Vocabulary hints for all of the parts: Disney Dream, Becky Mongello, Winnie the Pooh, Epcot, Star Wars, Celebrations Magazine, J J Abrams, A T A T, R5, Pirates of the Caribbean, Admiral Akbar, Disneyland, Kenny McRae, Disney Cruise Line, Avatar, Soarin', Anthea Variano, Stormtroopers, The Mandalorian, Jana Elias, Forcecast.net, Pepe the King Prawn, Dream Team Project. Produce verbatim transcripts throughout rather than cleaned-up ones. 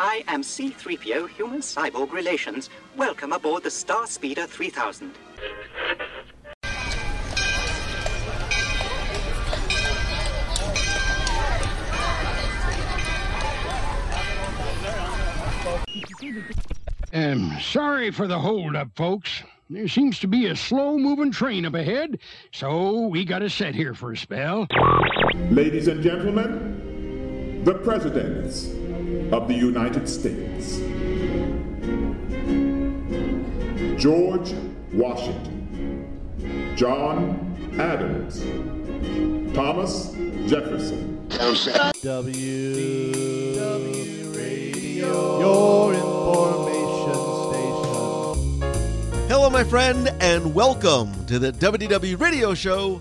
I am C three P O Human Cyborg Relations. Welcome aboard the Star Speeder three thousand. Um, sorry for the hold-up, folks. There seems to be a slow-moving train up ahead, so we gotta sit here for a spell. Ladies and gentlemen, the presidents of the United States. George Washington, John Adams, Thomas Jefferson. W D W Radio. Your information station. Hello, my friend, and welcome to the W D W Radio Show,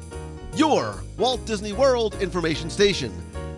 your Walt Disney World information station.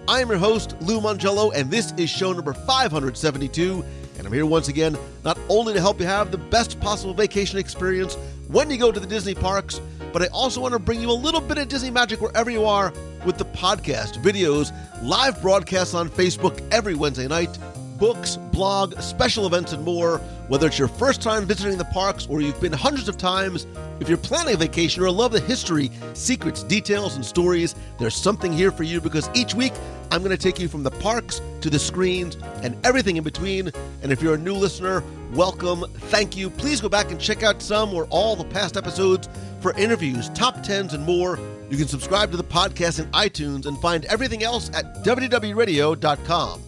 I'm your host, Lou Mongello, and this is show number five hundred seventy-two, and I'm here once again not only to help you have the best possible vacation experience when you go to the Disney parks, but I also want to bring you a little bit of Disney magic wherever you are with the podcast, videos, live broadcasts on Facebook every Wednesday night, books, blog, special events, and more. Whether it's your first time visiting the parks or you've been hundreds of times, if you're planning a vacation or love the history, secrets, details, and stories, there's something here for you because each week I'm going to take you from the parks to the screens and everything in between. And if you're a new listener, welcome, thank you. Please go back and check out some or all the past episodes for interviews, top tens, and more. You can subscribe to the podcast in iTunes and find everything else at w w w radio dot com.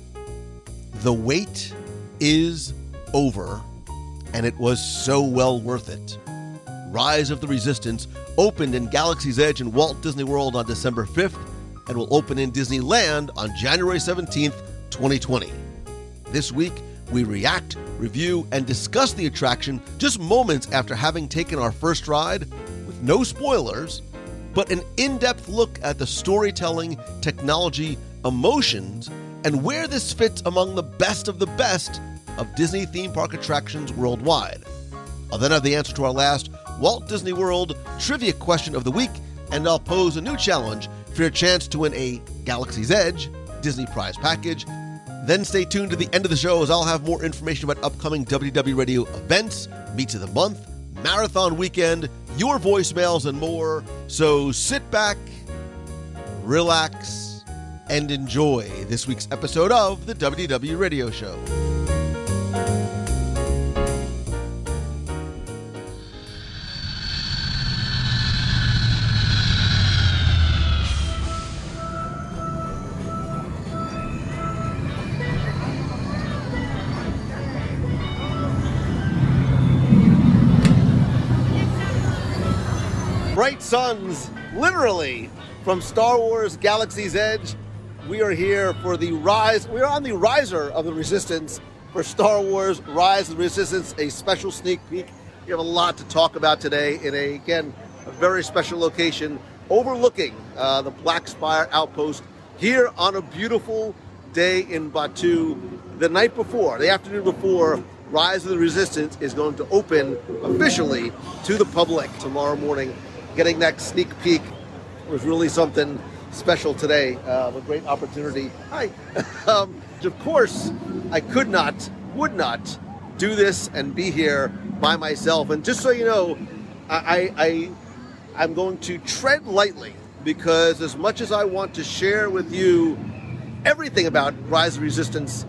The wait is over, and it was so well worth it. Rise of the Resistance opened in Galaxy's Edge in Walt Disney World on December fifth and will open in Disneyland on January seventeenth, twenty twenty. This week, we react, review, and discuss the attraction just moments after having taken our first ride, with no spoilers, but an in-depth look at the storytelling, technology, emotions, and where this fits among the best of the best of Disney theme park attractions worldwide. I'll then have the answer to our last Walt Disney World trivia question of the week, and I'll pose a new challenge for your chance to win a Galaxy's Edge Disney prize package. Then stay tuned to the end of the show as I'll have more information about upcoming W D W Radio events, Meets of the Month, Marathon Weekend, your voicemails, and more. So sit back, relax, and enjoy this week's episode of the W D W Radio Show. Bright suns, literally, from Star Wars Galaxy's Edge. We are here for the rise. We are on the riser of the Resistance for Star Wars Rise of the Resistance, a special sneak peek. We have a lot to talk about today in a, again, a very special location overlooking uh, the Black Spire Outpost here on a beautiful day in Batuu. The night before, the afternoon before, Rise of the Resistance is going to open officially to the public tomorrow morning. Getting that sneak peek was really something special today, uh, a great opportunity. Hi. um, of course, I could not, would not do this and be here by myself. And just so you know, I, I, I'm going to tread lightly because as much as I want to share with you everything about Rise of Resistance,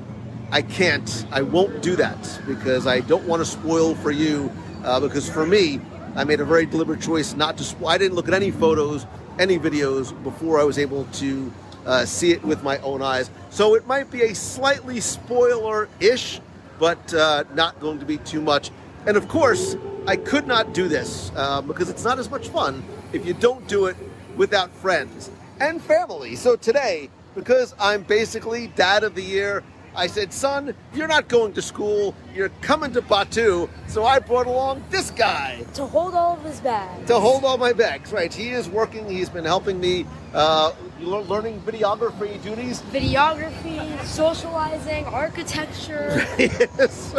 I can't, I won't do that because I don't want to spoil for you uh, because for me, I made a very deliberate choice not to spoil. I didn't look at any photos, any videos before I was able to uh, see it with my own eyes. So it might be a slightly spoiler-ish, but uh, not going to be too much. And of course, I could not do this uh, because it's not as much fun if you don't do it without friends and family. So today, because I'm basically dad of the year, I said, son, you're not going to school. You're coming to Batuu. So I brought along this guy. To hold all of his bags. To hold all my bags, right. He is working. He's been helping me uh, learning videography duties. Videography, socializing, architecture. Yes.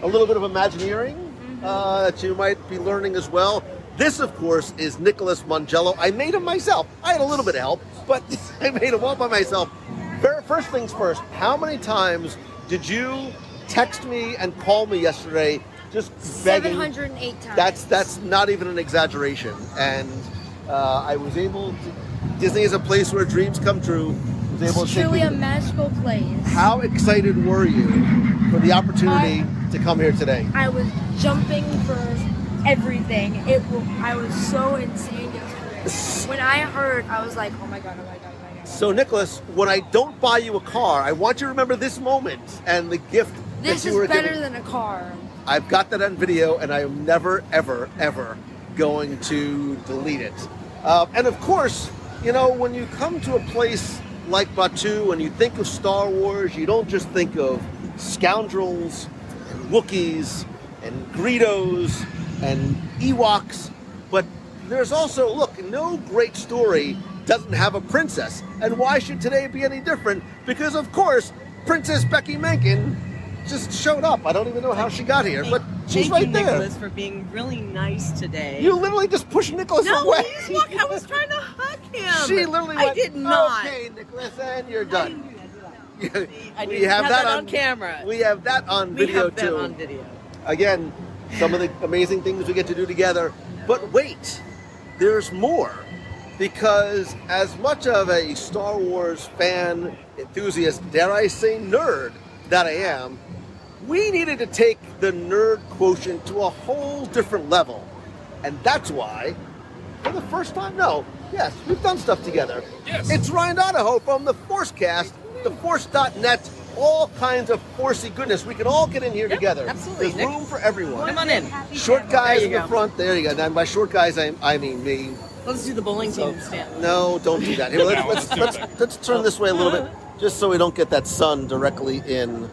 A little bit of Imagineering mm-hmm. uh, that you might be learning as well. This, of course, is Nicholas Mongello. I made him myself. I had a little bit of help, but I made him all by myself. First things first, how many times did you text me and call me yesterday just begging? seven hundred eight times. That's, that's not even an exaggeration. And uh, I was able to... Disney is a place where dreams come true. I was able it's to truly a magical place. How excited were you for the opportunity I, to come here today? I was jumping for everything. It, I was so insane yesterday. When I heard, I was like, oh my God, oh my God. So, Nicholas, when I don't buy you a car, I want you to remember this moment and the gift this that you were given. This is better than a car. I've got that on video, and I am never, ever, ever going to delete it. Uh, and, of course, you know, when you come to a place like Batuu and you think of Star Wars, you don't just think of scoundrels and Wookiees and Greedos and Ewoks, but there's also, look, no great story doesn't have a princess. And why should today be any different? Because of course, Princess Becky Mencken just showed up. I don't even know how she got here, but she's right there. Thank you, Nicholas, for being really nice today. You literally just pushed Nicholas no, away. He's walking. I was trying to hug him. She literally went, I did not. Okay, Nicholas, and you're done. I didn't do that, did I? I didn't we have, have that, that on, on camera. We have that on we video have that too. on video. Again, some of the amazing things we get to do together. No. But wait, there's more. Because as much of a Star Wars fan, enthusiast, dare I say nerd, that I am, we needed to take the nerd quotient to a whole different level. And that's why, for the first time, no, yes, we've done stuff together. Yes. It's Ryan Donato from the Force Cast, the Force dot net, all kinds of forcey goodness. We can all get in here yep, together. Absolutely. There's Nick, room for everyone. Come on in. Short guys in the go. front. There you go. Now, by short guys, I, I mean me. Let's do the bowling so, team stand. No, don't do that. Here, let's, no, let's, let's, let's, let's turn this way a little bit, just so we don't get that sun directly in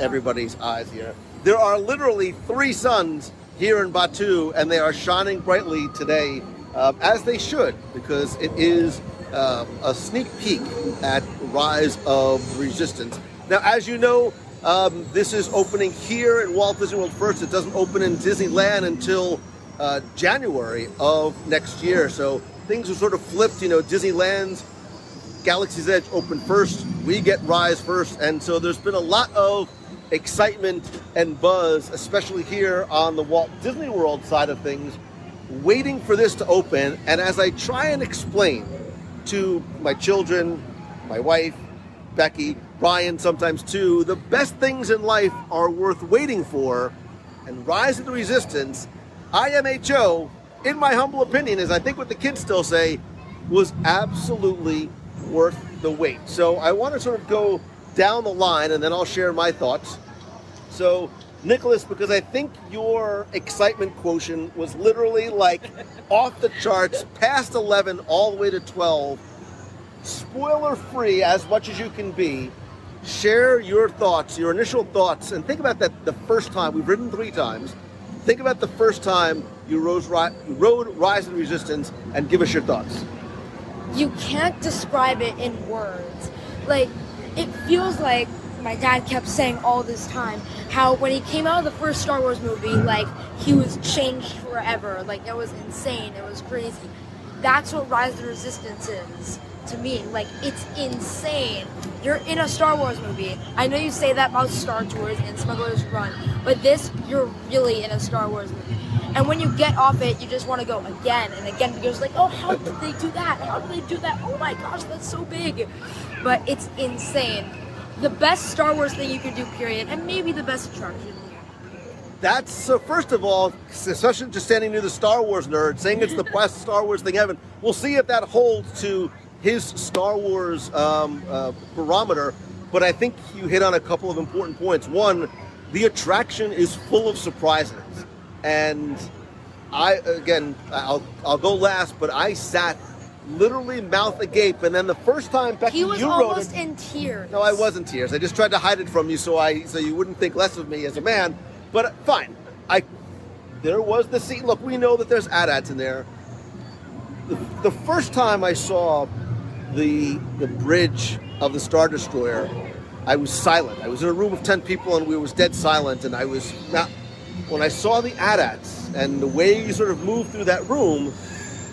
everybody's eyes here. There are literally three suns here in Batuu, and they are shining brightly today, um, as they should, because it is um, a sneak peek at Rise of Resistance. Now, as you know, um, this is opening here at Walt Disney World first. It doesn't open in Disneyland until Uh, January of next year, so things are sort of flipped. You know, Disneyland's Galaxy's Edge opened first, we get Rise first, and so there's been a lot of excitement and buzz, especially here on the Walt Disney World side of things, waiting for this to open. And as I try and explain to my children, my wife, Becky, Ryan sometimes too, the best things in life are worth waiting for, and Rise of the Resistance, I M H O, in my humble opinion, as I think what the kids still say, was absolutely worth the wait. So I want to sort of go down the line and then I'll share my thoughts. So, Nicholas, because I think your excitement quotient was literally like off the charts, past eleven all the way to twelve, spoiler free as much as you can be, share your thoughts, your initial thoughts, and think about that the first time. We've ridden three times. Think about the first time you rose, you rode Rise of the Resistance, and give us your thoughts. You can't describe it in words. Like, it feels like my dad kept saying all this time how when he came out of the first Star Wars movie, like, he was changed forever. Like, it was insane. It was crazy. That's what Rise of the Resistance is to me. Like, it's insane. You're in a Star Wars movie. I know you say that about Star Tours and Smuggler's Run, but this, you're really in a Star Wars movie. And when you get off it, you just want to go again and again, because like, oh, how did they do that? How did they do that? Oh my gosh, that's so big. But it's insane. The best Star Wars thing you could do, period, and maybe the best attraction. That's, so first of all, especially just standing near the Star Wars nerd, saying it's the best Star Wars thing ever. We'll see if that holds to his Star Wars um, uh, barometer, but I think you hit on a couple of important points. One, the attraction is full of surprises, and I, again, I'll I'll go last, but I sat literally mouth agape, and then the first time, Becky, you wrote it. He was almost in tears. No, I was in tears. I just tried to hide it from you so I so you wouldn't think less of me as a man, but fine. I There was the scene. Look, we know that there's A T A Ts in there. The, the first time I saw the the bridge of the Star Destroyer, I was silent. I was in a room of ten people and we was dead silent, and I was not, when I saw the A T A Ts and the way you sort of moved through that room,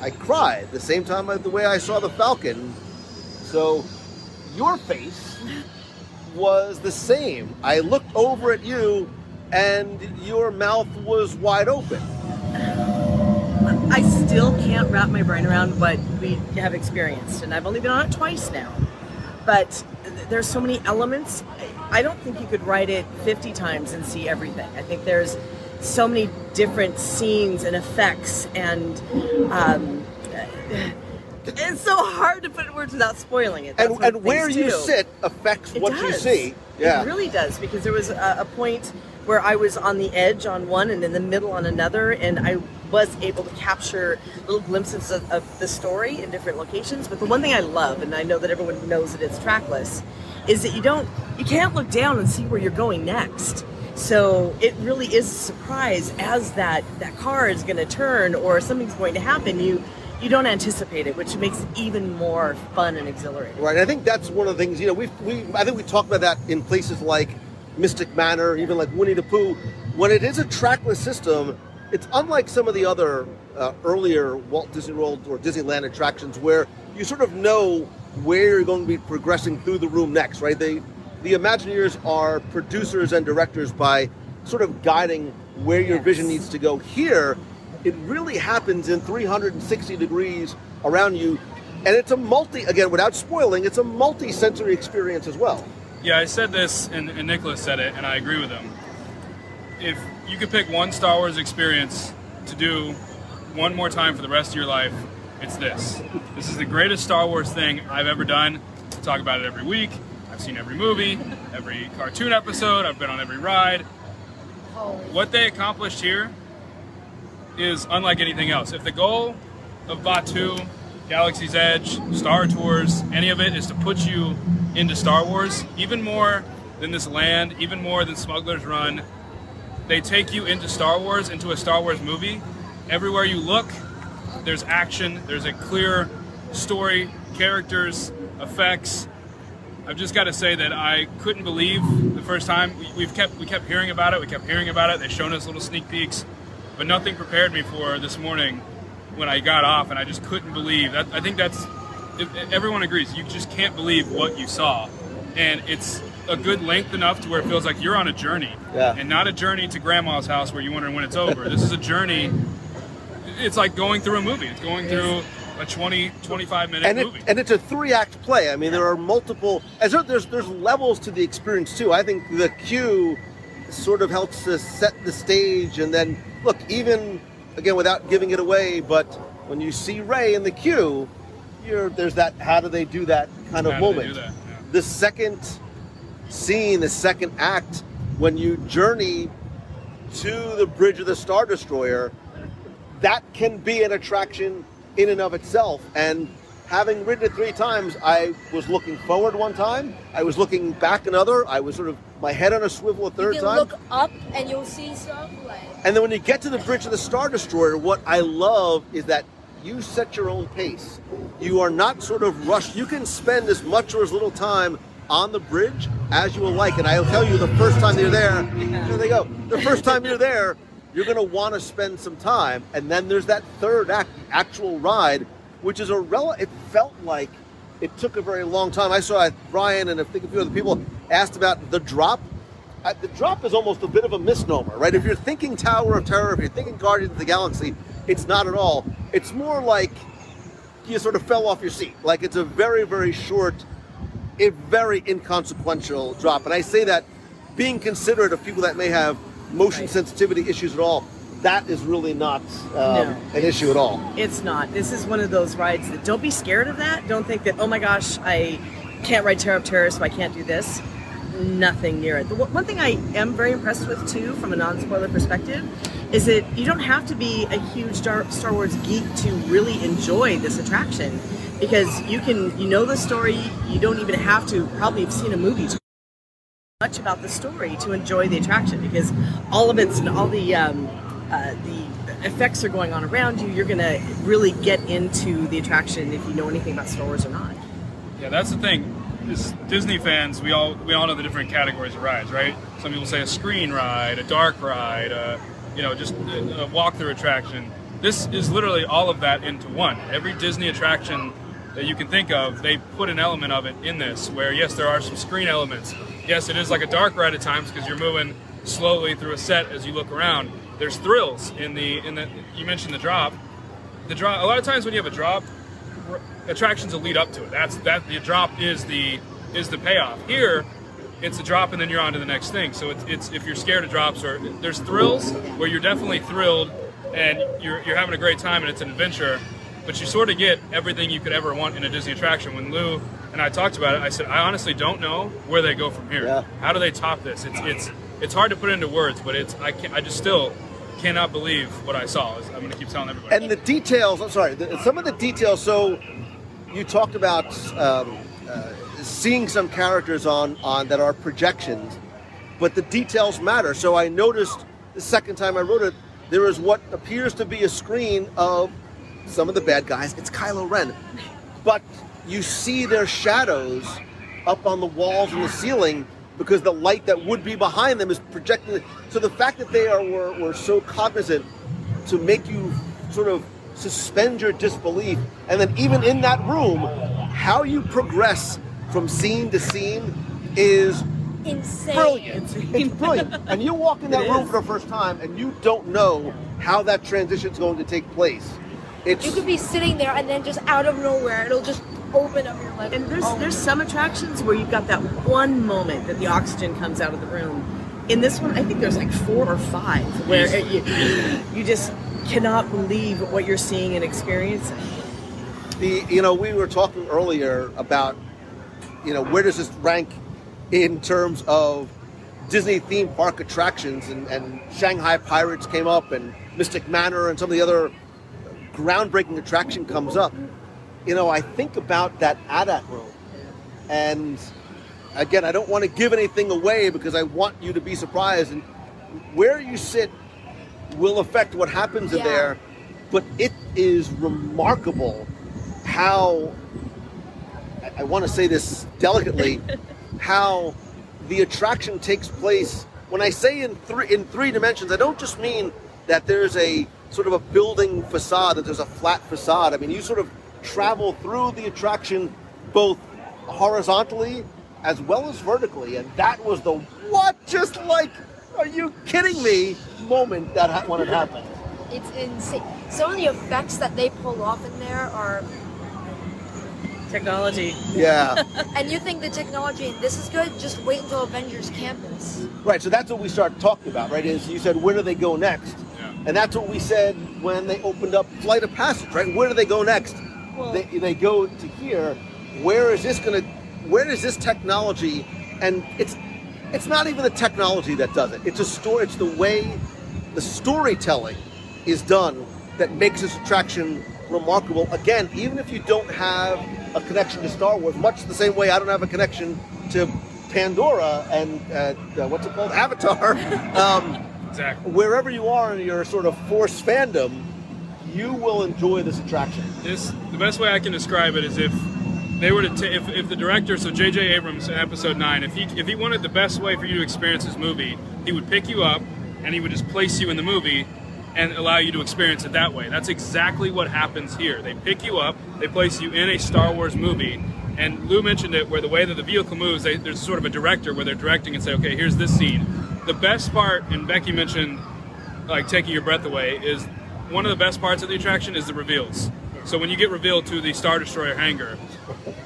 I cried the same time the way I saw the Falcon. So your face was the same. I looked over at you and your mouth was wide open. I still can't wrap my brain around what we have experienced, and I've only been on it twice now. But there's so many elements. I don't think you could write it fifty times and see everything. I think there's so many different scenes and effects, and um, it's so hard to put in words without spoiling it. That's and and where you do. sit affects it what does. you see. Yeah. It really does, because there was a, a point where I was on the edge on one and in the middle on another, and I was able to capture little glimpses of, of the story in different locations. But the one thing I love, and I know that everyone knows that it's trackless, is that you don't, you can't look down and see where you're going next. So it really is a surprise as that, that car is going to turn or something's going to happen. You you don't anticipate it, which makes it even more fun and exhilarating. Right, and I think that's one of the things, you know, we we I think we talked about that in places like Mystic Manor, even like Winnie the Pooh. When it is a trackless system, it's unlike some of the other uh, earlier Walt Disney World or Disneyland attractions where you sort of know where you're going to be progressing through the room next, right? They, the Imagineers are producers and directors by sort of guiding where your yes. vision needs to go. Here, it really happens in three hundred sixty degrees around you, and it's a multi, again, without spoiling, it's a multi-sensory experience as well. Yeah, I said this, and, and Nicholas said it, and I agree with him. If you could pick one Star Wars experience to do one more time for the rest of your life, it's this. This is the greatest Star Wars thing I've ever done. I talk about it every week. I've seen every movie, every cartoon episode. I've been on every ride. What they accomplished here is unlike anything else. If the goal of Batuu, Galaxy's Edge, Star Tours, any of it is to put you into Star Wars, even more than this land, even more than Smuggler's Run, they take you into Star Wars, into a Star Wars movie. Everywhere you look, there's action, there's a clear story, characters, effects. I've just got to say that I couldn't believe the first time. We, we've kept we kept hearing about it, we kept hearing about it. They've shown us little sneak peeks, but nothing prepared me for this morning when I got off, and I just couldn't believe. That, I think that's, everyone agrees, you just can't believe what you saw. And it's a good length enough to where it feels like you're on a journey. Yeah. And not a journey to grandma's house where you're wondering when it's over. This is a journey. It's like going through a movie. It's going through a twenty, twenty-five minute and it, movie. And it's a three-act play. I mean, there are multiple, as there's there's levels to the experience too. I think the queue sort of helps to set the stage, and then look, even again without giving it away, but when you see Rey in the queue, you're there's that how do they do that kind of how moment. Do they do that? Yeah. The second scene, the second act, when you journey to the bridge of the Star Destroyer, that can be an attraction in and of itself. And having ridden it three times, I was looking forward one time, I was looking back another, I was sort of my head on a swivel a third time. You can look up and you'll see stuff like... And then when you get to the bridge of the Star Destroyer, what I love is that you set your own pace. You are not sort of rushed. You can spend as much or as little time on the bridge as you will like. And I'll tell you, the first time you're there, there they go. The first time you're there, you're going to want to spend some time. And then there's that third act, the actual ride, which is a rel- it felt like it took a very long time. I saw Ryan and I think a few other people asked about the drop. Uh, the drop is almost a bit of a misnomer, right? If you're thinking Tower of Terror, if you're thinking Guardians of the Galaxy, it's not at all. It's more like you sort of fell off your seat. Like it's a very, very short, a very inconsequential drop. And I say that being considerate of people that may have motion sensitivity issues at all, that is really not um, no, an issue at all. It's not. This is one of those rides that don't be scared of that. Don't think that, oh my gosh, I can't ride Tower of Terror, so I can't do this. Nothing near it. The one thing I am very impressed with too, from a non-spoiler perspective, is that you don't have to be a huge Star Wars geek to really enjoy this attraction, because you can, you know the story, you don't even have to probably have seen a movie too much about the story to enjoy the attraction, because all of it's, and all the um, uh, the effects are going on around you. You're going to really get into the attraction if you know anything about Star Wars or not. Yeah, that's the thing. As Disney fans, we all we all know the different categories of rides, right? Some people say a screen ride, a dark ride, a, you know, just a, a walk-through attraction. This is literally all of that into one. Every Disney attraction that you can think of, they put an element of it in this, where yes, there are some screen elements. Yes, it is like a dark ride at times because you're moving slowly through a set as you look around. There's thrills in the, in the, you mentioned the drop. The drop, a lot of times when you have a drop, attractions will lead up to it. That's that the drop is the is the payoff. Here, it's a drop and then you're on to the next thing. So it's, it's if you're scared of drops, or there's thrills where you're definitely thrilled and you're you're having a great time and it's an adventure, but you sort of get everything you could ever want in a Disney attraction. When Lou and I talked about it, I said, I honestly don't know where they go from here. Yeah. How do they top this? It's it's it's hard to put into words, but it's I can't, I just still cannot believe what I saw. I'm going to keep telling everybody. And the details, I'm sorry, the, some of the details, so you talked about um, uh, seeing some characters on, on that are projections, but the details matter. So I noticed the second time I wrote it, there is what appears to be a screen of some of the bad guys. It's Kylo Ren. But you see their shadows up on the walls and the ceiling because the light that would be behind them is projected. So the fact that they are were, were so cognizant to make you sort of suspend your disbelief. And then even in that room, how you progress from scene to scene is insane. Brilliant. It's brilliant. And you walk in that room for the first time and you don't know how that transition is going to take place. It's, you could be sitting there and then just out of nowhere, it'll just open up your legs. And there's oh. there's some attractions where you've got that one moment that the oxygen comes out of the room. In this one, I think there's like four or five where it, you, you just cannot believe what you're seeing and experiencing. The, you know, we were talking earlier about, you know, where does this rank in terms of Disney theme park attractions, and, and Shanghai Pirates came up, and Mystic Manor and some of the other groundbreaking attraction comes up. You know, I think about that A T A T room, and again, I don't want to give anything away because I want you to be surprised, and where you sit will affect what happens yeah. in there, but it is remarkable how, I, I want to say this delicately, how the attraction takes place. When I say in three in three dimensions, I don't just mean that there's a sort of a building facade, that there's a flat facade. I mean, you sort of travel through the attraction both horizontally as well as vertically, and that was the what just like, are you kidding me, moment that ha- when it happened. It's insane. Some of the effects that they pull off in there are... Technology. Yeah. And you think the technology in this is good? Just wait until Avengers Campus. Right, so that's what we started talking about, right? Is you said, where do they go next? And that's what we said when they opened up Flight of Passage, right? Where do they go next? Well, they, they go to here. Where is this going to, where is this technology? And it's it's not even the technology that does it. It's a story. It's the way the storytelling is done that makes this attraction remarkable. Again, even if you don't have a connection to Star Wars, much the same way I don't have a connection to Pandora and, uh, what's it called? Avatar. Um, Exactly. Wherever you are in your sort of Force fandom, you will enjoy this attraction. This, the best way I can describe it is if they were to, t- if, if the director, so J J Abrams in Episode Nine, if he if he wanted the best way for you to experience his movie, he would pick you up and he would just place you in the movie and allow you to experience it that way. That's exactly what happens here. They pick you up, they place you in a Star Wars movie, and Lou mentioned it, where the way that the vehicle moves, they, there's sort of a director where they're directing and say, okay, here's this scene. The best part, and Becky mentioned like taking your breath away, is one of the best parts of the attraction is the reveals. So when you get revealed to the Star Destroyer hangar,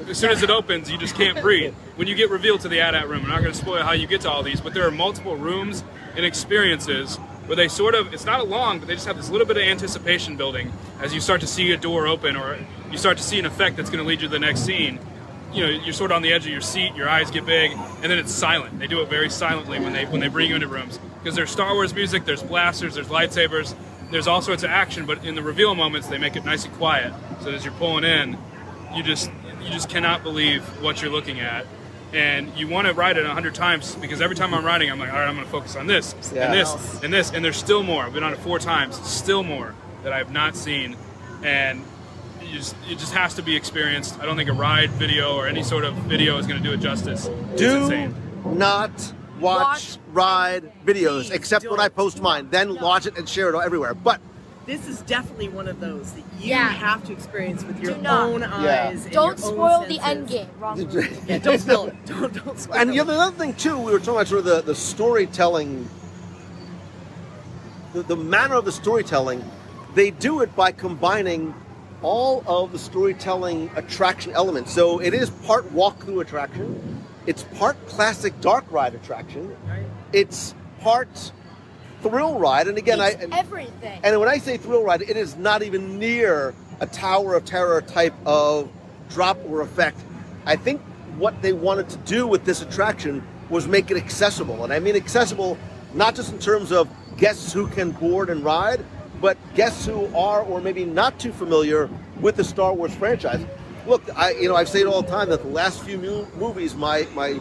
as soon as it opens, you just can't breathe. When you get revealed to the A T A T room, I'm not going to spoil how you get to all these, but there are multiple rooms and experiences where they sort of, it's not long, but they just have this little bit of anticipation building as you start to see a door open or you start to see an effect that's going to lead you to the next scene. You know, you're sort of on the edge of your seat, your eyes get big, and then it's silent. They do it very silently when they when they bring you into rooms. Because there's Star Wars music, there's blasters, there's lightsabers, there's all sorts of action, but in the reveal moments, they make it nice and quiet. So as you're pulling in, you just you just cannot believe what you're looking at. And you want to ride it a hundred times, because every time I'm riding, I'm like, all right, I'm going to focus on this, yeah. and this, and this, and there's still more. I've been on it four times, still more that I have not seen. And... You just, it just has to be experienced. I don't think a ride video or any sort of video is going to do it justice. It's do insane. Not watch, watch ride videos, except when I post mine. Then no. Watch it and share it everywhere. But this is definitely one of those that you yeah. have to experience with your own yeah. eyes. And don't your spoil own the end game. Wrong. yeah, don't spoil it. Don't, don't spoil and it. And the other thing, too, we were talking about sort of the, the storytelling, the, the manner of the storytelling, they do it by combining all of the storytelling attraction elements. So it is part walkthrough attraction. It's part classic dark ride attraction. Right. It's part... thrill ride, and again, it's I and, everything. And when I say thrill ride, it is not even near a Tower of Terror type of drop or effect. I think what they wanted to do with this attraction was make it accessible, and I mean accessible not just in terms of guests who can board and ride, but guests who are or maybe not too familiar with the Star Wars franchise. Look, I you know I've said it all the time that the last few mu- movies, my my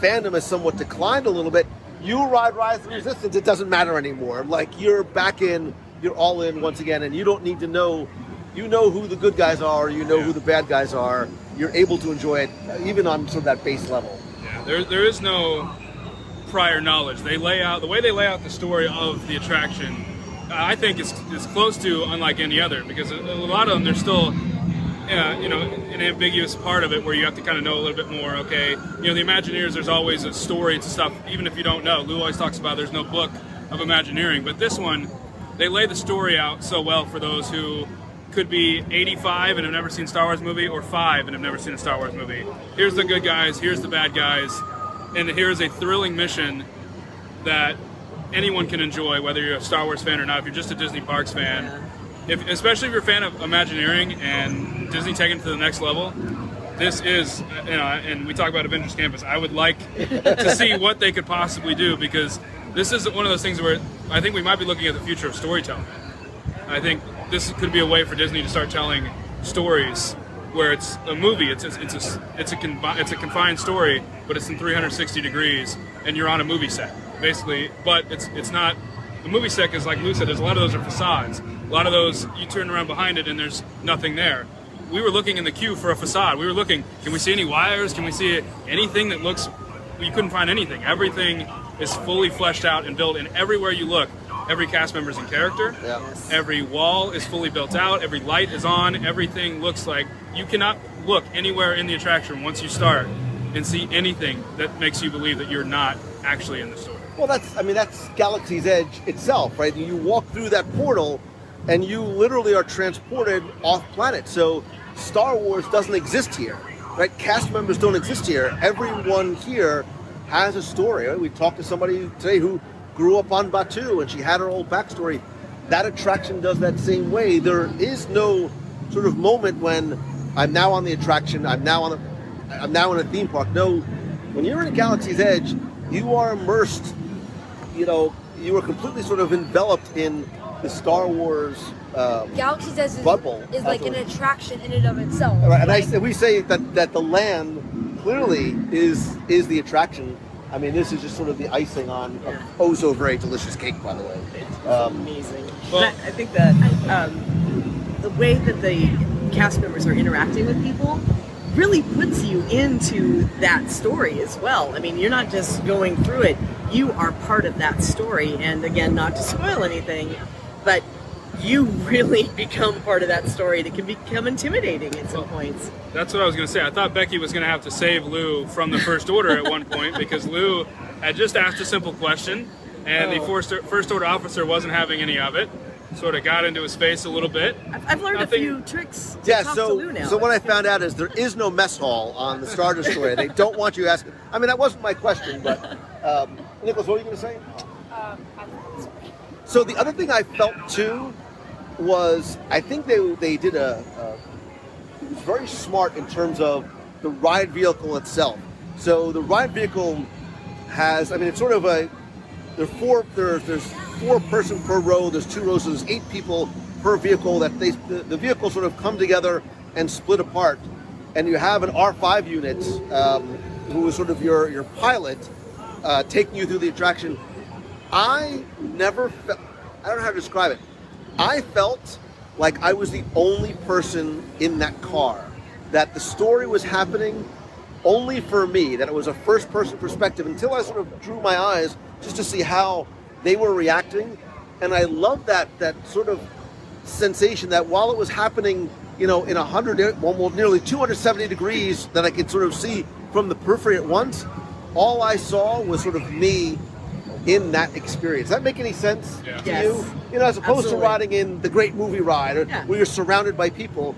fandom has somewhat declined a little bit. You ride Rise of the Resistance, it doesn't matter anymore. Like, you're back in, you're all in once again, and you don't need to know, you know who the good guys are, you know yeah. who the bad guys are, you're able to enjoy it, even on sort of that base level. Yeah, there, there is no prior knowledge. They lay out, the way they lay out the story of the attraction, I think is, is close to unlike any other, because a, a lot of them, they're still... Yeah, you know, an ambiguous part of it where you have to kind of know a little bit more. Okay, you know, the Imagineers, there's always a story to stuff, even if you don't know. Lou always talks about there's no book of Imagineering, but this one, they lay the story out so well for those who could be eighty-five and have never seen a Star Wars movie, or five and have never seen a Star Wars movie. Here's the good guys, here's the bad guys, and here's a thrilling mission that anyone can enjoy, whether you're a Star Wars fan or not. If you're just a Disney Parks fan, if, especially if you're a fan of Imagineering and Disney taking it to the next level, this is, you know, and we talk about Avengers Campus, I would like to see what they could possibly do, because this is one of those things where I think we might be looking at the future of storytelling. I think this could be a way for Disney to start telling stories where it's a movie, it's it's, it's a it's a, confi- it's a confined story, but it's in three hundred sixty degrees, and you're on a movie set, basically, but it's it's not... The movie set is, like Lou said, there's a lot of those are facades. A lot of those, you turn around behind it and there's nothing there. We were looking in the queue for a facade. We were looking, can we see any wires? Can we see anything that looks... You couldn't find anything. Everything is fully fleshed out and built, and everywhere you look, every cast member's in character. Yes. Every wall is fully built out. Every light is on. Everything looks like... You cannot look anywhere in the attraction once you start and see anything that makes you believe that you're not actually in the story. Well, that's, I mean, that's Galaxy's Edge itself, right? You walk through that portal and you literally are transported off planet. So Star Wars doesn't exist here, right? Cast members don't exist here. Everyone here has a story, right? We talked to somebody today who grew up on Batuu and she had her old backstory. That attraction does that same way. There is no sort of moment when I'm now on the attraction, I'm now on a, I'm now in a theme park. No, when you're in Galaxy's Edge, you are immersed. You know, you were completely sort of enveloped in the Star Wars um, Galaxy's Edge bubble. Is, is like an attraction in and of itself. Right, and, like, I, and we say that, that the land clearly is is the attraction. I mean, this is just sort of the icing on yeah. a oh so very delicious cake, by the way. It's um, amazing. Well, I, I think that um, the way that the cast members are interacting with people really puts you into that story as well. I mean, you're not just going through it. You are part of that story, and again, not to spoil anything, but you really become part of that story that can become intimidating at some well, points. That's what I was going to say. I thought Becky was going to have to save Lou from the First Order at one point, because Lou had just asked a simple question, and oh. the First Order officer wasn't having any of it. Sort of got into his face a little bit. I've learned Nothing. a few tricks to yeah, talk so, to Lou now. So what I found out is there is no mess hall on the Star Destroyer. They don't want you asking. I mean, that wasn't my question, but um, Nicholas, what were you going to say? Um, I'm sorry. So the other thing I felt too was I think they they did a, a it was very smart in terms of the ride vehicle itself. So the ride vehicle has, I mean, it's sort of a there are four there's there's. four person per row, there's two rows, so there's eight people per vehicle that they, the, the vehicles sort of come together and split apart. And you have an R five unit, um, who is sort of your, your pilot, uh, taking you through the attraction. I never felt, I don't know how to describe it. I felt like I was the only person in that car, that the story was happening only for me, that it was a first person perspective until I sort of drew my eyes just to see how they were reacting, and I love that that sort of sensation that while it was happening, you know, in one hundred, well, nearly two hundred seventy degrees that I could sort of see from the periphery at once, all I saw was sort of me in that experience. Does that make any sense yeah. to yes. you? You know, as opposed Absolutely. to riding in the great movie ride or yeah. where you're surrounded by people,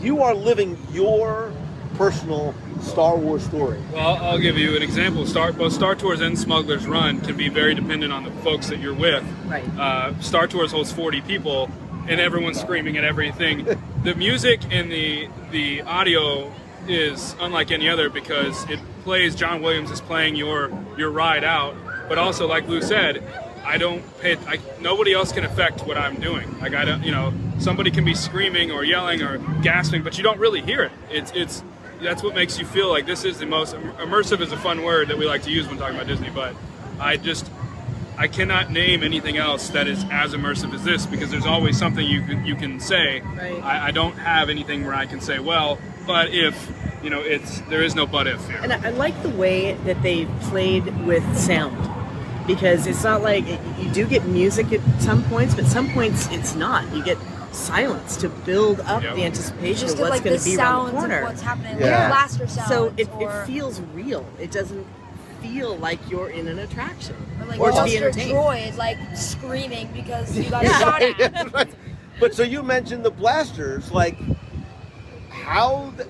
you are living your personal Star Wars story. Well, I'll give you an example. Star, both Star Tours and Smuggler's Run can be very dependent on the folks that you're with. Right. Uh, Star Tours holds forty people, and everyone's screaming at everything. The music and the the audio is unlike any other because it plays. John Williams is playing your your ride out, but also, like Lou said, I don't pay. I, nobody else can affect what I'm doing. Like I don't, you know, somebody can be screaming or yelling or gasping, but you don't really hear it. It's it's. That's what makes you feel like this is the most immersive is a fun word that we like to use when talking about Disney, but I just I cannot name anything else that is as immersive as this because there's always something you can, you can say. Right. I, I don't have anything where I can say, well, but if, you know, it's there is no but if here. And I like the way that they played with sound because it's not like you do get music at some points, but some points it's not. You get silence to build up yep. the anticipation of what's like going to be around the corner. What's happening? Yeah. Like blaster sounds. So it, or... it feels real. It doesn't feel like you're in an attraction or, like or to be entertained. Droid like screaming because you got yeah. shot at. Yeah, right. But so you mentioned the blasters. Like how, the,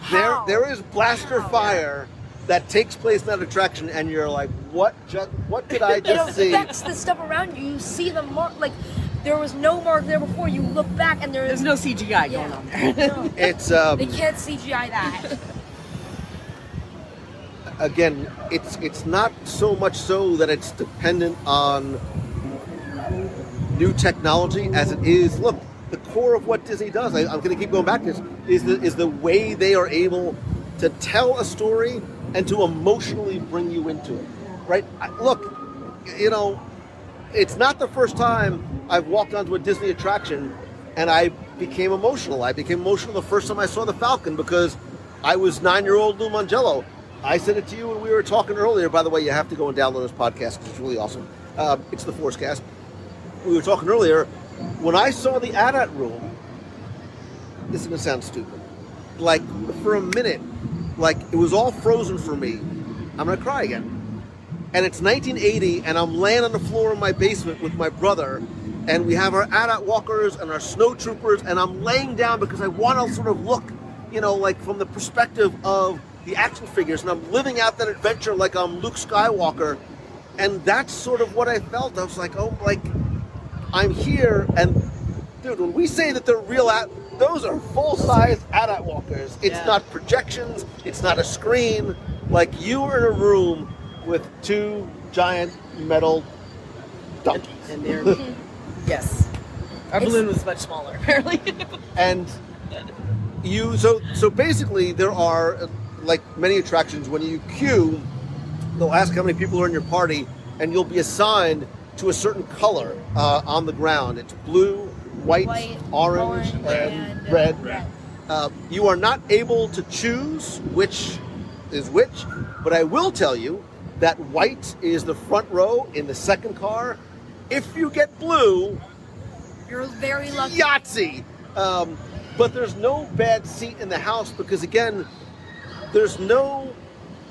how? there there is blaster how? fire. Yeah. That takes place in that attraction, and you're like, what? Just what did I just see? It affects the stuff around you. You see the mark, like there was no mark there before. You look back, and there's there's no C G I yeah. going on there. No. It's um, they can't C G I that. Again, it's it's not so much so that it's dependent on new technology as it is. Look, the core of what Disney does. I, I'm going to keep going back to this. Is the is the way they are able to tell a story and to emotionally bring you into it, right? I, look, you know, it's not the first time I've walked onto a Disney attraction and I became emotional. I became emotional the first time I saw the Falcon because I was nine-year-old Lou Mongello. I said it to you when we were talking earlier. By the way, you have to go and download this podcast because it's really awesome. Uh, it's the Forcecast. We were talking earlier. When I saw the A T A T room, this is going to sound stupid, like for a minute, like, it was all frozen for me. I'm going to cry again. And it's nineteen eighty, and I'm laying on the floor in my basement with my brother, and we have our A T A T walkers and our snowtroopers, and I'm laying down because I want to sort of look, you know, like, from the perspective of the action figures, and I'm living out that adventure like I'm Luke Skywalker, and that's sort of what I felt. I was like, oh, like, I'm here, and, dude, when we say that they're real at those are full-size A T A T walkers. It's yeah. not projections. It's not a screen. Like, you are in a room with two giant metal dummies. And they're... yes. Our it's, balloon was much smaller, apparently. And you... So, so basically, there are, like many attractions, when you queue, they'll ask how many people are in your party, and you'll be assigned to a certain color uh, on the ground. It's blue... White, White, orange, orange and, and red. red. Uh, you are not able to choose which is which, but I will tell you that white is the front row in the second car. If you get blue, you're very lucky. Yahtzee! Um, but there's no bad seat in the house because, again, there's no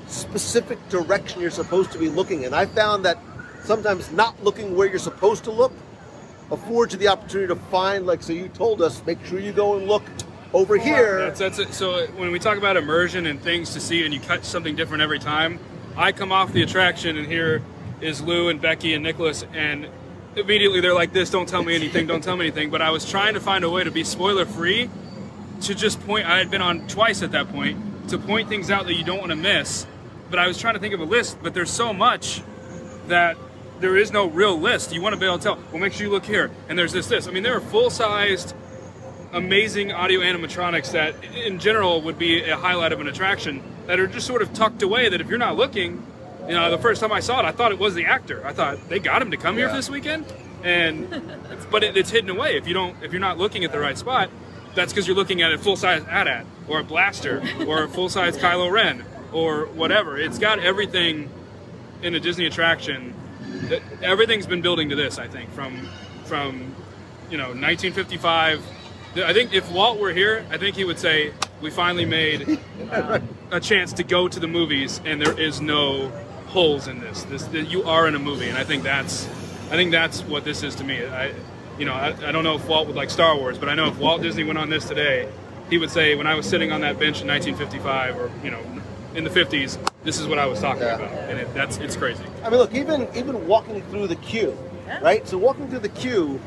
specific direction you're supposed to be looking in. I found that sometimes not looking where you're supposed to look affords you the opportunity to find, like, so you told us, make sure you go and look over here. That's, that's it. So when we talk about immersion and things to see and you catch something different every time, I come off the attraction and here is Lou and Becky and Nicholas and immediately they're like this, don't tell me anything, don't tell me anything. But I was trying to find a way to be spoiler free to just point, I had been on twice at that point, to point things out that you don't want to miss. But I was trying to think of a list, but there's so much that there is no real list. You want to be able to tell, well, make sure you look here, and there's this, this. I mean, there are full-sized, amazing audio animatronics that, in general, would be a highlight of an attraction that are just sort of tucked away that if you're not looking, you know, the first time I saw it, I thought it was the actor. I thought, they got him to come yeah. here for this weekend? And but it, it's hidden away. If you don't, if you're not looking at the right spot, that's because you're looking at a full-size A T A T, or a blaster, or a full-size Kylo Ren, or whatever. It's got everything in a Disney attraction. Everything's been building to this, I think, from from you know, nineteen fifty-five. I think if Walt were here, I think he would say, we finally made uh, a chance to go to the movies, and there is no holes in this. This, that you are in a movie, and I think that's, I think that's what this is to me. I, you know, I, I don't know if Walt would like Star Wars, but I know if Walt Disney went on this today, he would say, when I was sitting on that bench in nineteen fifty-five, or you know, in the fifties, this is what I was talking yeah. about, and it, that's it's crazy. I mean, look, even even walking through the queue, yeah. right? So walking through the queue.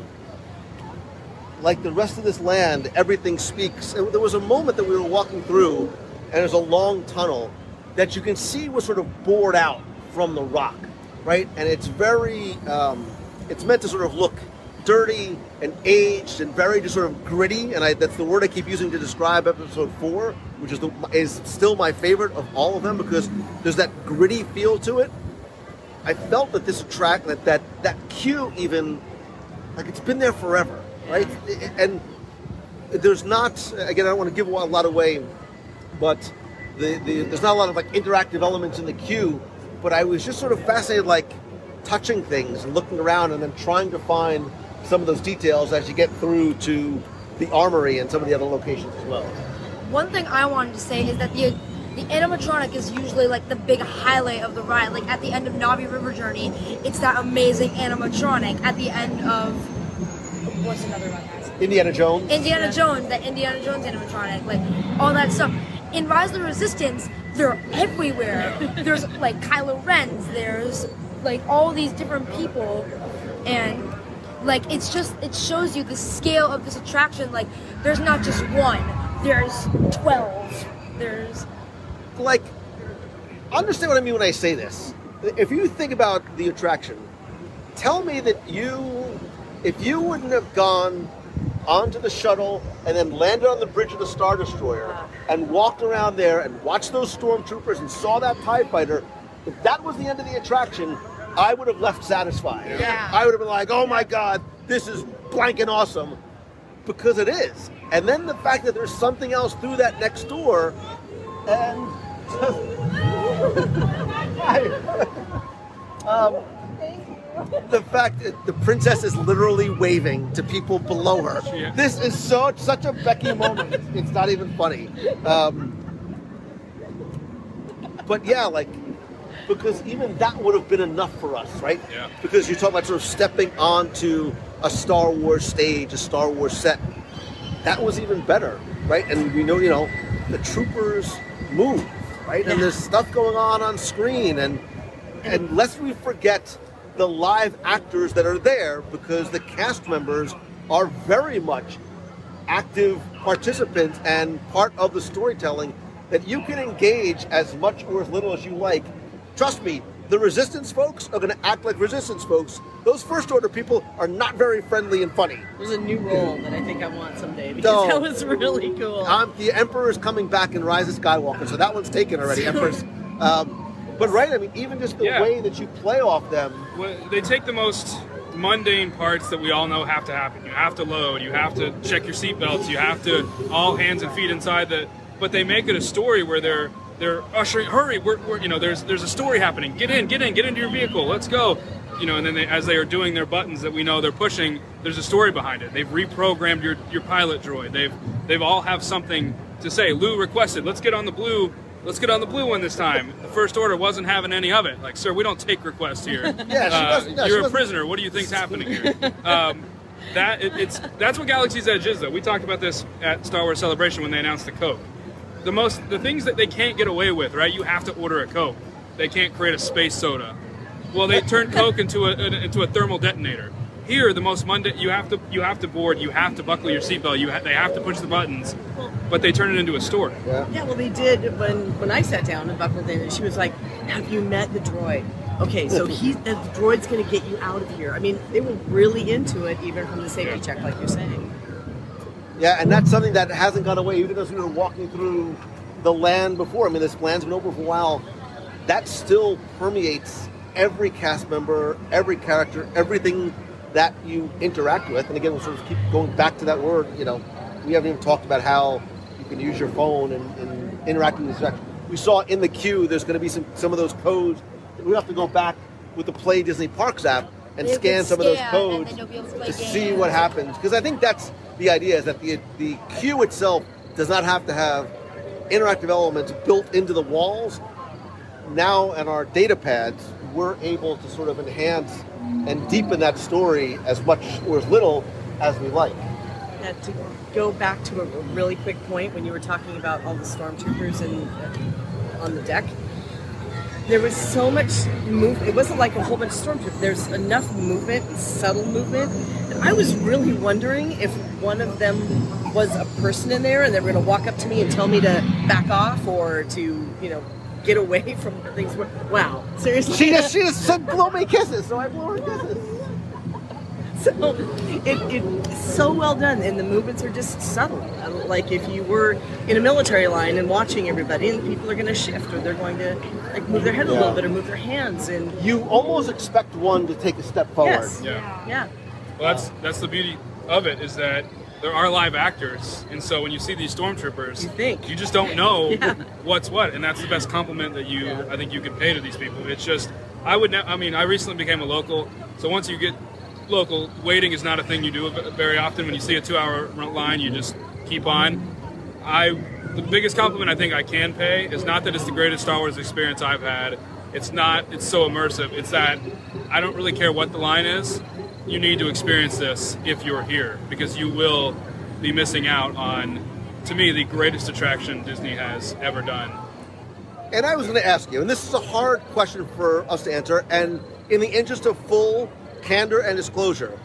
Like the rest of this land, everything speaks. There was a moment that we were walking through, and there's a long tunnel that you can see was sort of bored out from the rock, right? And it's very, um, it's meant to sort of look dirty and aged and very just sort of gritty. And I, that's the word I keep using to describe episode four, which is the, is still my favorite of all of them because there's that gritty feel to it. I felt that this track, that that that cue even, like it's been there forever. Right, and there's not, again, I don't want to give a lot away, but the, the there's not a lot of like interactive elements in the queue, but I was just sort of fascinated, like touching things and looking around and then trying to find some of those details as you get through to the armory and some of the other locations as well. One thing I wanted to say is that the the animatronic is usually like the big highlight of the ride. Like at the end of Navi River Journey, it's that amazing animatronic. At the end of What's another one? Indiana Jones. Indiana yeah. Jones, that Indiana Jones animatronic, like all that stuff. In Rise of the Resistance, they're everywhere. There's like Kylo Ren's, there's like all these different people, and like it's just, it shows you the scale of this attraction. Like there's not just one, there's twelve, there's... Like, understand what I mean when I say this. If you think about the attraction, tell me that you... If you wouldn't have gone onto the shuttle and then landed on the bridge of the Star Destroyer and walked around there and watched those Stormtroopers and saw that TIE fighter, if that was the end of the attraction, I would have left satisfied. Yeah. I would have been like, oh my God, this is blanking awesome, because it is. And then the fact that there's something else through that next door, and... um, the fact that the princess is literally waving to people below her. Yeah. This is so such a Becky moment. It's not even funny. Um, but yeah, like, because even that would have been enough for us, right? Yeah. Because you're talking about sort of stepping onto a Star Wars stage, a Star Wars set. That was even better, right? And we know, you know, the troopers move, right? Yeah. And there's stuff going on on screen. And, and lest we forget... the live actors that are there, because the cast members are very much active participants and part of the storytelling that you can engage as much or as little as you like. Trust me, the Resistance folks are going to act like Resistance folks. Those First Order people are not very friendly and funny. There's a new role that I think I want someday, because no. that was really cool. Um, the Emperor's coming back in Rise of Skywalker, so that one's taken already, Emperor's... Um, But right, I mean, even just the yeah. way that you play off them. Well, they take the most mundane parts that we all know have to happen. You have to load, you have to check your seatbelts, you have to all hands and feet inside the. But they make it a story where they're they're ushering, hurry, we're, we're you know, there's there's a story happening. Get in, get in, get into your vehicle. Let's go, you know. And then they, as they are doing their buttons that we know they're pushing, there's a story behind it. They've reprogrammed your your pilot droid. They've they've all have something to say. Lou requested, let's get on the blue. Let's get on the blue one this time. The First Order wasn't having any of it. Like, sir, we don't take requests here. Yeah, uh, she doesn't, no, you're she a doesn't. prisoner. What do you think's happening here? Um, that it, it's that's what Galaxy's Edge is, though. We talked about this at Star Wars Celebration when they announced the Coke. The most the things that they can't get away with, right? You have to order a Coke. They can't create a space soda. Well, they turned Coke into a into a thermal detonator. Here, the most mundane, you have to you have to board, you have to buckle your seatbelt, you ha- they have to push the buttons, but they turn it into a story. Yeah. yeah, well, they did when when I sat down and buckled in, and she was like, "Have you met the droid? Okay, so he's the droid's going to get you out of here." I mean, they were really into it, even from the safety yeah. check, like you're saying. Yeah, and that's something that hasn't gone away, even as we were walking through the land before. I mean, this land's been open for a while. That still permeates every cast member, every character, everything that you interact with. And again, we'll sort of keep going back to that word, you know, we haven't even talked about how you can use your phone and, and interact with these actions. We saw in the queue, there's going to be some, some of those codes. We have to go back with the Play Disney Parks app and they scan some scan of those codes to, to see what happens. Because I think that's the idea, is that the the queue itself does not have to have interactive elements built into the walls. Now in our data pads, we're able to sort of enhance and deepen that story as much or as little as we like. Now, to go back to a really quick point, when you were talking about all the stormtroopers and on the deck, there was so much movement. It wasn't like a whole bunch of stormtroopers. There's enough movement, subtle movement. And I was really wondering if one of them was a person in there and they were going to walk up to me and tell me to back off or to, you know, get away from where things were. Wow. Seriously? She just, she just said, blow me kisses, so I blow her kisses. So it, it's so well done, and the movements are just subtle. Like if you were in a military line and watching everybody, and people are going to shift, or they're going to like move their head a yeah. little bit, or move their hands, and you almost expect one to take a step forward. Yes. Yeah. Yeah. Well, that's that's the beauty of it, is that there are live actors, and so when you see these stormtroopers, you think you just don't know yeah. what's what, and that's the best compliment that you yeah. I think you can pay to these people. It's just I would ne- I mean I recently became a local, so once you get local, waiting is not a thing you do very often. When you see a two-hour line, you just keep on. I, the biggest compliment I think I can pay is not that it's the greatest Star Wars experience I've had. It's not. It's so immersive. It's that I don't really care what the line is. You need to experience this if you're here, because you will be missing out on, to me, the greatest attraction Disney has ever done. And I was going to ask you, and this is a hard question for us to answer, and in the interest of full candor and disclosure,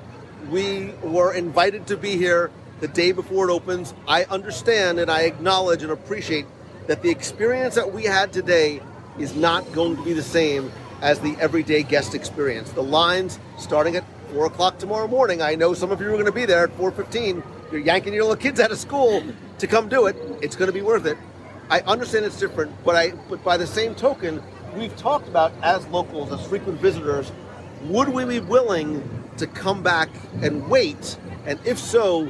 we were invited to be here the day before it opens. I understand and I acknowledge and appreciate that the experience that we had today is not going to be the same as the everyday guest experience. The lines starting at four o'clock tomorrow morning. I know some of you are going to be there at four fifteen. You're yanking your little kids out of school to come do it. It's going to be worth it. I understand it's different, but I but by the same token, we've talked about, as locals, as frequent visitors, would we be willing to come back and wait? And if so,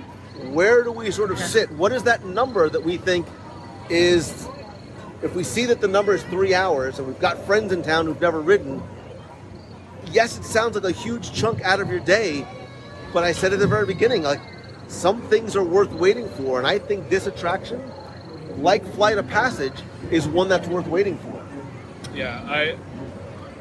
where do we sort of sit? What is that number that we think is, if we see that the number is three hours and we've got friends in town who've never ridden, yes, it sounds like a huge chunk out of your day, but I said at the very beginning, like, some things are worth waiting for. And I think this attraction, like Flight of Passage, is one that's worth waiting for. Yeah, I...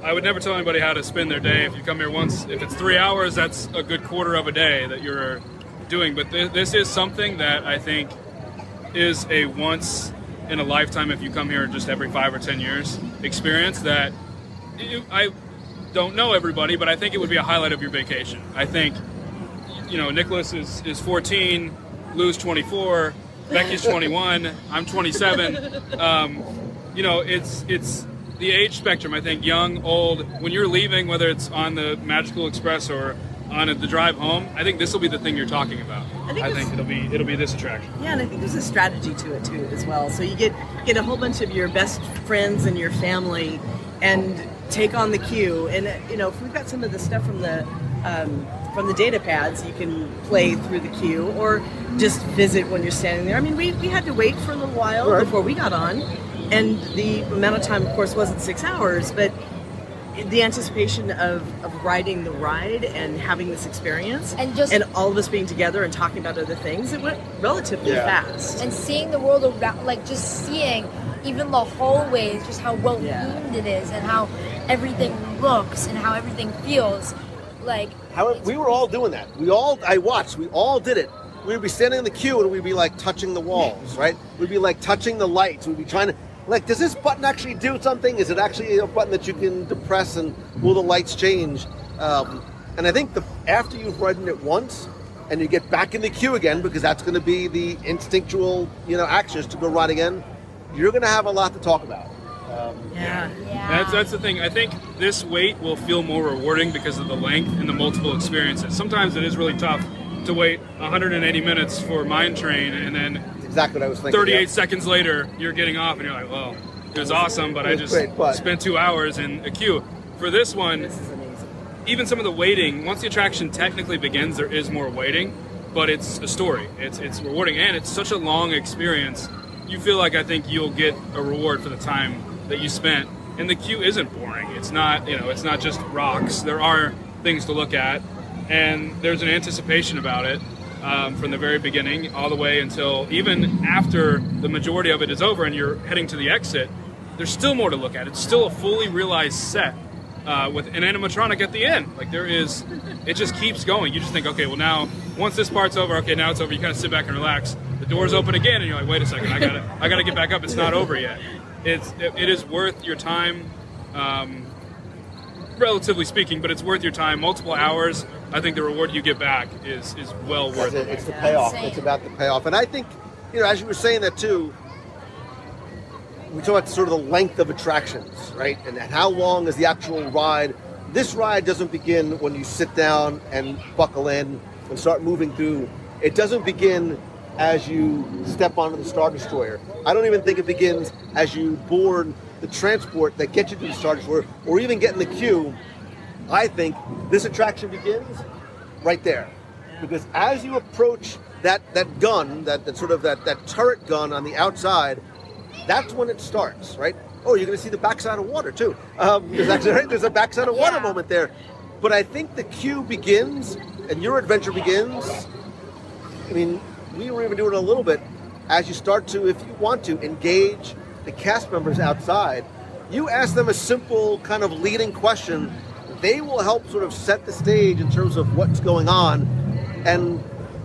I would never tell anybody how to spend their day. If you come here once, if it's three hours, that's a good quarter of a day that you're doing. But th- this is something that I think is a once in a lifetime, if you come here just every five or ten years, experience that you, I don't know everybody, but I think it would be a highlight of your vacation. I think, you know, Nicholas is, is fourteen, Lou's twenty-four, Becky's twenty-one, I'm twenty-seven. Um, you know, it's it's... the age spectrum, I think, young, old, when you're leaving, whether it's on the Magical Express or on the drive home, I think this will be the thing you're talking about. I think, I think it'll be it'll be this attraction. Yeah, and I think there's a strategy to it, too, as well. So you get get a whole bunch of your best friends and your family and take on the queue. And, you know, if we've got some of the stuff from the um, from the data pads, you can play through the queue or just visit when you're standing there. I mean, we, we had to wait for a little while right. before we got on. And the amount of time, of course, wasn't six hours, but the anticipation of, of riding the ride and having this experience and, just, and all of us being together and talking about other things, it went relatively yeah. fast. And seeing the world around, like just seeing even the hallways, just how well-themed yeah. it is and how everything looks and how everything feels. Like how, we were all doing that. We all, I watched, we all did it. We'd be standing in the queue and we'd be like touching the walls, right? We'd be like touching the lights. We'd be trying to... like, does this button actually do something? Is it actually a button that you can depress and will the lights change? Um, and I think the, after you've ridden it once and you get back in the queue again, because that's going to be the instinctual, you know, actions to go ride again, you're going to have a lot to talk about. Um, yeah. yeah. That's, that's the thing. I think this wait will feel more rewarding because of the length and the multiple experiences. Sometimes it is really tough to wait one hundred eighty minutes for Mine Train and then... exactly what I was thinking. thirty-eight yeah. seconds later, you're getting off, and you're like, well, it was awesome, but was I just great, but... spent two hours in a queue. For this one, this is amazing. Even some of the waiting, once the attraction technically begins, there is more waiting, but it's a story. It's it's rewarding, and it's such a long experience. You feel like, I think, you'll get a reward for the time that you spent, and the queue isn't boring. It's not, you know, it's not just rocks. There are things to look at, and there's an anticipation about it um, from the very beginning all the way until even after the majority of it is over and you're heading to the exit. There's still more to look at. It's still a fully realized set uh, with an animatronic at the end. Like there is, it just keeps going. You just think, okay, well now, once this part's over, okay, now it's over. You kind of sit back and relax. The doors open again, and you're like, wait a second, I gotta, I gotta get back up. It's not over yet. It's, it, it is worth your time, um, relatively speaking, but it's worth your time. Multiple hours. I think the reward you get back is is well worth it. It's the payoff. It's about the payoff, and I think, you know, as you were saying that too. We talk about sort of the length of attractions, right? And how long is the actual ride? This ride doesn't begin when you sit down and buckle in and start moving through. It doesn't begin as you step onto the Star Destroyer. I don't even think it begins as you board the transport that gets you to the Star Destroyer or even get in the queue. I think this attraction begins right there. Because as you approach that, that gun, that, that sort of that, that turret gun on the outside, that's when it starts, right? Oh, you're going to see the backside of water, too. Um, there's, actually, right? there's a backside of water yeah. moment there. But I think the queue begins and your adventure begins. I mean, we were even doing a little bit. As you start to, if you want to, engage the cast members outside, you ask them a simple kind of leading question. They will help sort of set the stage in terms of what's going on. And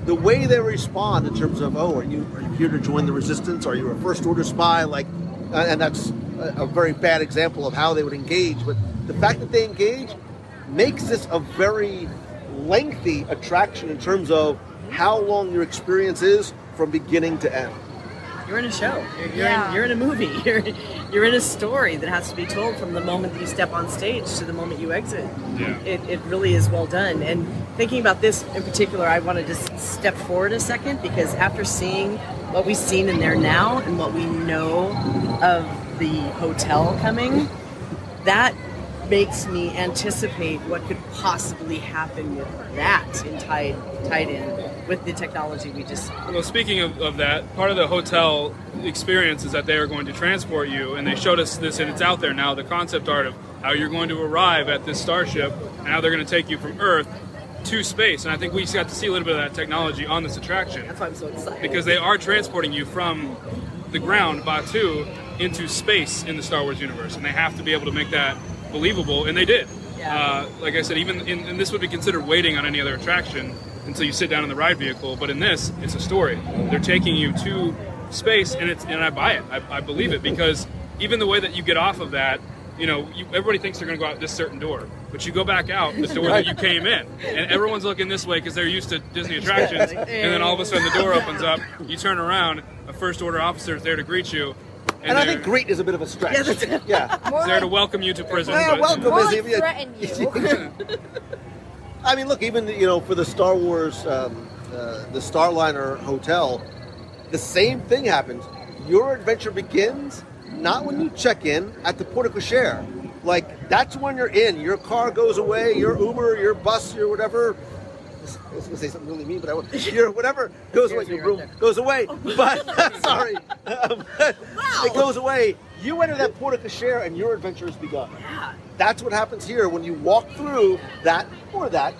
the way they respond in terms of, oh, are you, are you here to join the Resistance? Are you a First Order spy? Like, and that's a, a very bad example of how they would engage. But the fact that they engage makes this a very lengthy attraction in terms of how long your experience is from beginning to end. You're in a show. You're, you're, yeah. in, you're in a movie. You're, you're in a story that has to be told from the moment that you step on stage to the moment you exit. Yeah. It, it really is well done. And thinking about this in particular, I wanted to step forward a second because after seeing what we've seen in there now and what we know of the hotel coming, that makes me anticipate what could possibly happen with that in tied, tied in with the technology we just saw. Well, speaking of, of that, part of the hotel experience is that they are going to transport you, and they showed us this, and it's out there now, the concept art of how you're going to arrive at this starship and how they're going to take you from Earth to space. And I think we got to see a little bit of that technology on this attraction. That's why I'm so excited. Because they are transporting you from the ground, Batuu, into space in the Star Wars universe, and they have to be able to make that believable, and they did. Yeah. Uh, like I said, even in, and this would be considered waiting on any other attraction until you sit down in the ride vehicle. But in this, it's a story. They're taking you to space, and it's and I buy it. I, I believe it because even the way that you get off of that, you know, you, everybody thinks they're going to go out this certain door, but you go back out the door that you came in, and everyone's looking this way because they're used to Disney attractions. And then all of a sudden, the door opens up. You turn around, a First Order officer is there to greet you. And, and I think greet is a bit of a stretch. Yes. Yeah. More there like, to welcome you to prison. Yeah, but, welcome more is like even, threaten you. I mean, look, even, you know, for the Star Wars, um, uh, the Starliner Hotel, the same thing happens. Your adventure begins not when you check in at the porte-cochere. Like, that's when you're in. Your car goes away, your Uber, your bus, your whatever. I was going to say something really mean, but I won't. Your whatever goes away. Your room goes away. But, sorry. Um, wow. It goes away. You enter that porte-cochere and your adventure has begun. Yeah. That's what happens here when you walk through that or that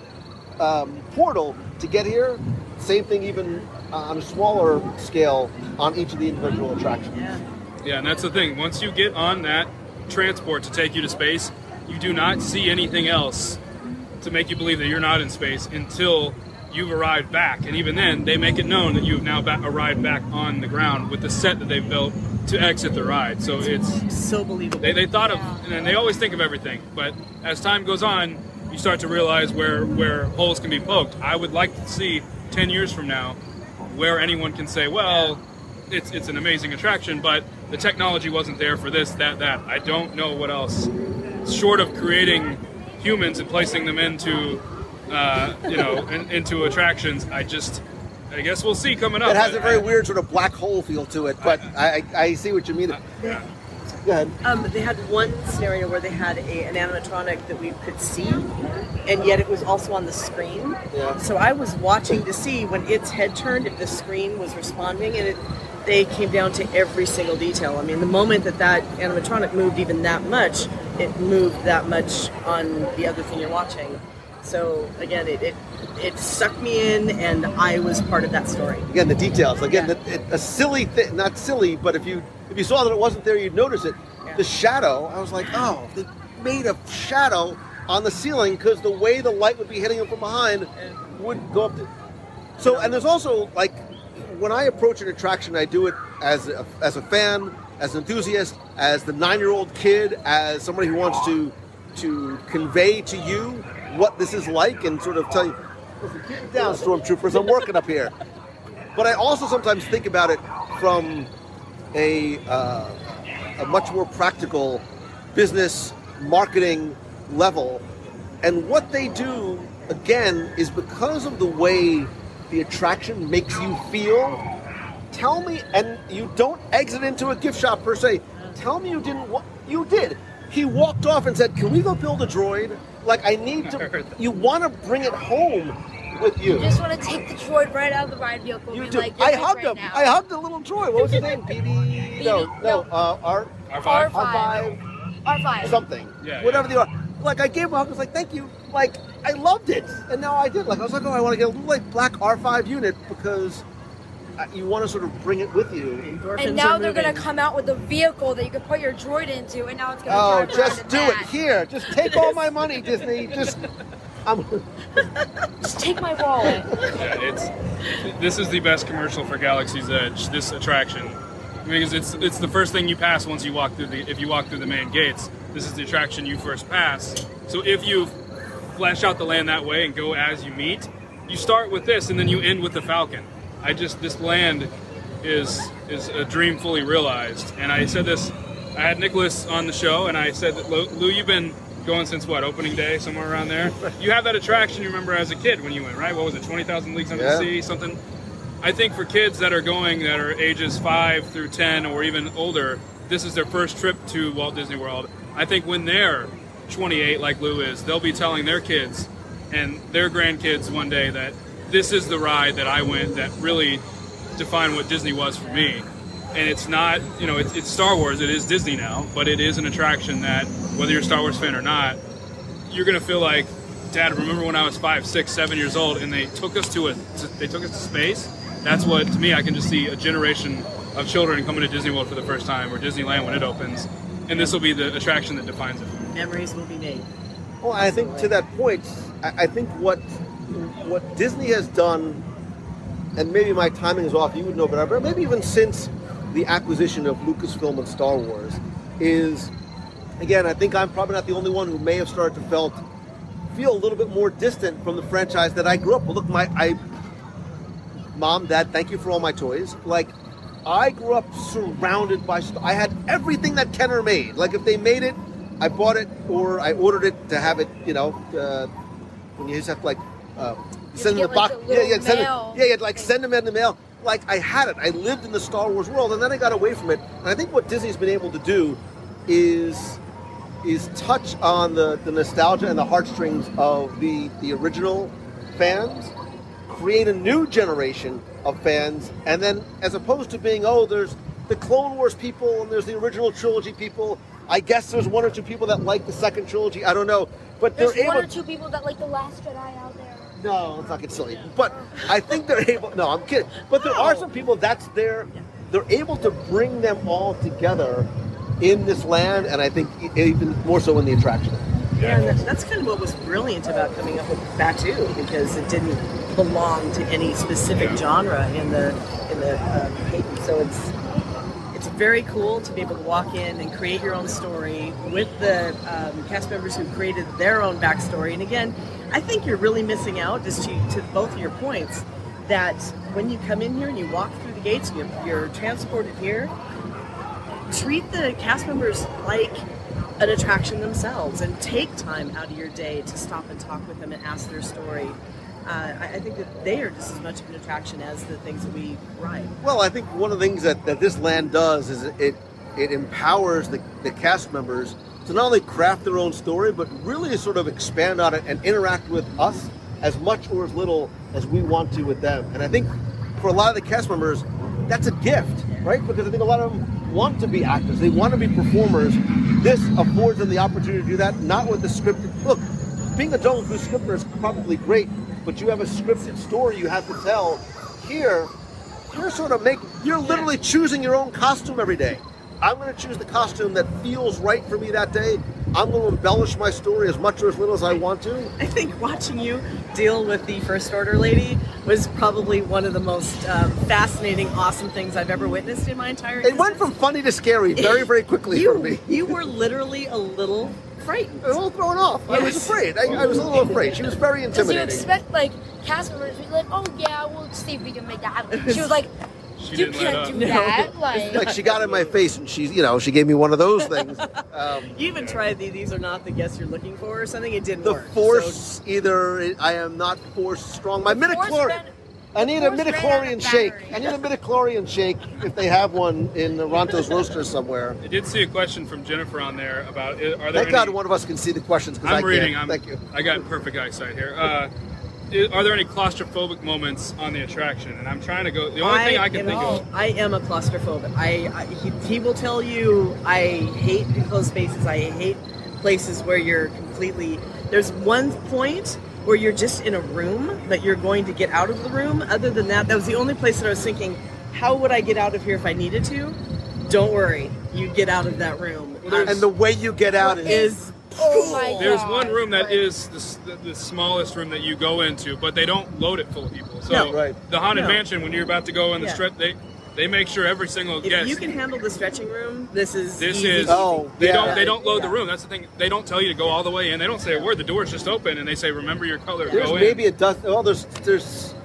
um, portal to get here. Same thing even uh, on a smaller scale on each of the individual attractions. Yeah. Yeah, and that's the thing. Once you get on that transport to take you to space, you do not see anything else to make you believe that you're not in space until you've arrived back. And even then, they make it known that you've now ba- arrived back on the ground with the set that they've built to exit the ride. So it's so believable. They, they thought of, and they always think of everything, but as time goes on, you start to realize where, where holes can be poked. I would like to see ten years from now where anyone can say, well, it's it's an amazing attraction, but the technology wasn't there for this, that, that. I don't know what else. Short of creating humans and placing them into, uh, you know, in, into attractions. I just, I guess we'll see coming up. It has a very I, weird sort of black hole feel to it, but I, I, I see what you mean. I, yeah. Go ahead. Um, they had one scenario where they had a, an animatronic that we could see, and yet it was also on the screen. Yeah. So I was watching to see when its head turned if the screen was responding, and it, they came down to every single detail. I mean, the moment that that animatronic moved even that much, it moved that much on the other thing you're watching. So again, it, it it sucked me in, and I was part of that story. Again, the details. Again, yeah. the, it, a silly thing, not silly, but if you if you saw that it wasn't there, you'd notice it. Yeah. The shadow. I was like, oh, they made a shadow on the ceiling because the way the light would be hitting them from behind would go up. To, so, and there's also like when I approach an attraction, I do it as a, as a fan, as an enthusiast, as the nine-year-old kid, as somebody who wants to to convey to you what this is like and sort of tell you, listen, keep it down, Stormtroopers, I'm working up here. But I also sometimes think about it from a, uh, a much more practical business marketing level. And what they do, again, is because of the way the attraction makes you feel, tell me, and you don't exit into a gift shop per se, tell me you didn't, wa- you did. He walked off and said, can we go build a droid? Like, I need to, you want to bring it home with you. You just want to take the droid right out of the ride vehicle. You do. Like, I hugged right him. Now. I hugged the little droid. What was his name? B B? No, no, uh, R, R5. R5. R5. Something. Yeah, Whatever yeah. they are. Like, I gave him a hug. I was like, thank you. Like, I loved it. And now I did. Like, I was like, oh, I want to get a little, like, black R five unit because you want to sort of bring it with you. Endorphins and now they're going to come out with a vehicle that you can put your droid into, and now it's going to Oh, just do that. It. Here. Just take all my money, Disney. Just I'm just take my wallet. Yeah, it's this is the best commercial for Galaxy's Edge, this attraction. Because it's it's the first thing you pass once you walk through the if you walk through the main gates. This is the attraction you first pass. So if you flesh out the land that way and go as you meet, you start with this and then you end with the Falcon. I just, this land is is a dream fully realized. And I said this, I had Nicholas on the show, and I said, that, Lou, you've been going since what, opening day, somewhere around there? You have that attraction you remember as a kid when you went, right? What was it, twenty thousand Leagues Under yeah. the Sea, something? I think for kids that are going, that are ages five through ten or even older, this is their first trip to Walt Disney World. I think when they're twenty-eight, like Lou is, they'll be telling their kids and their grandkids one day that this is the ride that I went that really defined what Disney was for me. And it's not, you know, it's, it's Star Wars, it is Disney now, but it is an attraction that, whether you're a Star Wars fan or not, you're going to feel like, Dad, remember when I was five, six, seven years old and they took us to a, to, they took us to space? That's what, to me, I can just see a generation of children coming to Disney World for the first time, or Disneyland when it opens, and this will be the attraction that defines it. Memories will be made. Well, I think to that point, I, I think what... What Disney has done, and maybe my timing is off, you would know better, but maybe even since the acquisition of Lucasfilm and Star Wars, is, again, I think I'm probably not the only one who may have started to felt, feel a little bit more distant from the franchise that I grew up with. Look, my, I, Mom, Dad, thank you for all my toys. Like, I grew up surrounded by, I had everything that Kenner made. Like, if they made it, I bought it, or I ordered it to have it, you know, uh, when you just have to, like, Uh, send them the box. Like yeah, yeah, send it, yeah, yeah, like send them in the mail. Like I had it. I lived in the Star Wars world, and then I got away from it. And I think what Disney's been able to do is is touch on the, the nostalgia and the heartstrings of the the original fans, create a new generation of fans, and then as opposed to being oh, there's the Clone Wars people and there's the original trilogy people. I guess there's one or two people that like the second trilogy. I don't know, but there's they're able. There's one or two people that like the Last Jedi out there. No, let's not get silly. But I think they're able... No, I'm kidding. But there are some people that's their... They're able to bring them all together in this land, and I think even more so in the attraction. Yeah, and that's kind of what was brilliant about coming up with Batuu, because it didn't belong to any specific genre in the in the uh, patent. So it's it's very cool to be able to walk in and create your own story with the um, cast members who created their own backstory. And again, I think you're really missing out, just to, to both of your points, that when you come in here and you walk through the gates, you're, you're transported here, treat the cast members like an attraction themselves and take time out of your day to stop and talk with them and ask their story. Uh, I, I think that they are just as much of an attraction as the things that we ride. Well, I think one of the things that, that this land does is it, it empowers the, the cast members to not only craft their own story, but really sort of expand on it and interact with us as much or as little as we want to with them. And I think for a lot of the cast members, that's a gift, right? Because I think a lot of them want to be actors. They want to be performers. This affords them the opportunity to do that, not with the scripted. Look, being adult and scripter is probably great, but you have a scripted story you have to tell. Here, you're sort of making, you're literally choosing your own costume every day. I'm going to choose the costume that feels right for me that day. I'm going to embellish my story as much or as little as I want to. I think watching you deal with the First Order lady was probably one of the most um, fascinating, awesome things I've ever witnessed in my entire existence. It went from funny to scary very, very quickly you, for me. You were literally a little frightened. A little thrown off. Yes. I was afraid. I, I was a little afraid. She was very intimidating. Because you expect, like, cast members to be like, oh, yeah, we'll see if we can make that happen. She was like... She you can't do that. No. Like. like she got in my face and she, you know, she gave me one of those things. Um, you even tried the "These are not the guests you're looking for" or something. It didn't the work. The force so. either I am not force strong. My midichlorian. I need a midichlorian shake. I need a midichlorian shake if they have one in the Ronto's Roaster somewhere. I did see a question from Jennifer on there about are there. Thank any... God one of us can see the questions because I'm I reading. Can't. I'm, Thank you. I got perfect eyesight here. Uh, Are there any claustrophobic moments on the attraction? And I'm trying to go. The only I, thing I can think all, of. I am a claustrophobic. I, I he, he will tell you I hate enclosed spaces. I hate places where you're completely. There's one point where you're just in a room that you're going to get out of the room. Other than that, that was the only place that I was thinking, how would I get out of here if I needed to? Don't worry, you get out of that room. There's, and the way you get out is. Oh my God. There's one room that right. is the, the, the smallest room that you go into, but they don't load it full of people. So no, right. the Haunted no. Mansion, when you're about to go in the yeah. stretch, they they make sure every single if guest. If you can handle the stretching room, this is this easy. is. Oh, they yeah. don't they don't load yeah. the room. That's the thing. They don't tell you to go all the way in. They don't say a word. The door's just open, and they say, "Remember your color." There's go maybe in. a dozen. Oh, there's there's.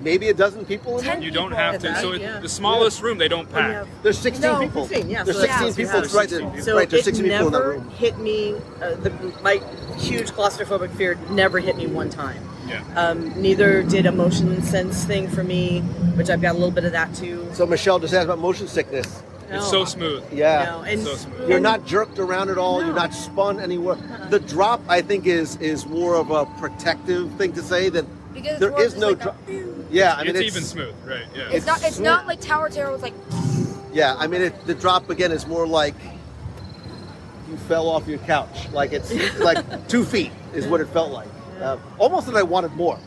Maybe a dozen people in there? You don't have to. So yeah. the smallest yeah. room, they don't pack. Have, there's sixteen no, people. fifteen, yeah, there's so sixteen yeah, people. It's right, there. So right, there's sixteen people in that room. So it never hit me. Uh, the, my huge claustrophobic fear never hit me one time. Yeah. Um, neither did a motion sense thing for me, which I've got a little bit of that too. So Michelle just asked about motion sickness. No. It's so smooth. Yeah. No, it's so smooth. You're not jerked around at all. No. You're not spun anywhere. Uh-huh. The drop, I think, is is more of a protective thing to say that because there is no like drop. Yeah, I mean it's, it's even smooth, right? Yeah, it's, it's not. It's smooth. Not like Tower of Terror was like. Yeah, I mean it, the drop again is more like you fell off your couch. Like it's like two feet is what it felt like. Yeah. Uh, almost that I wanted more.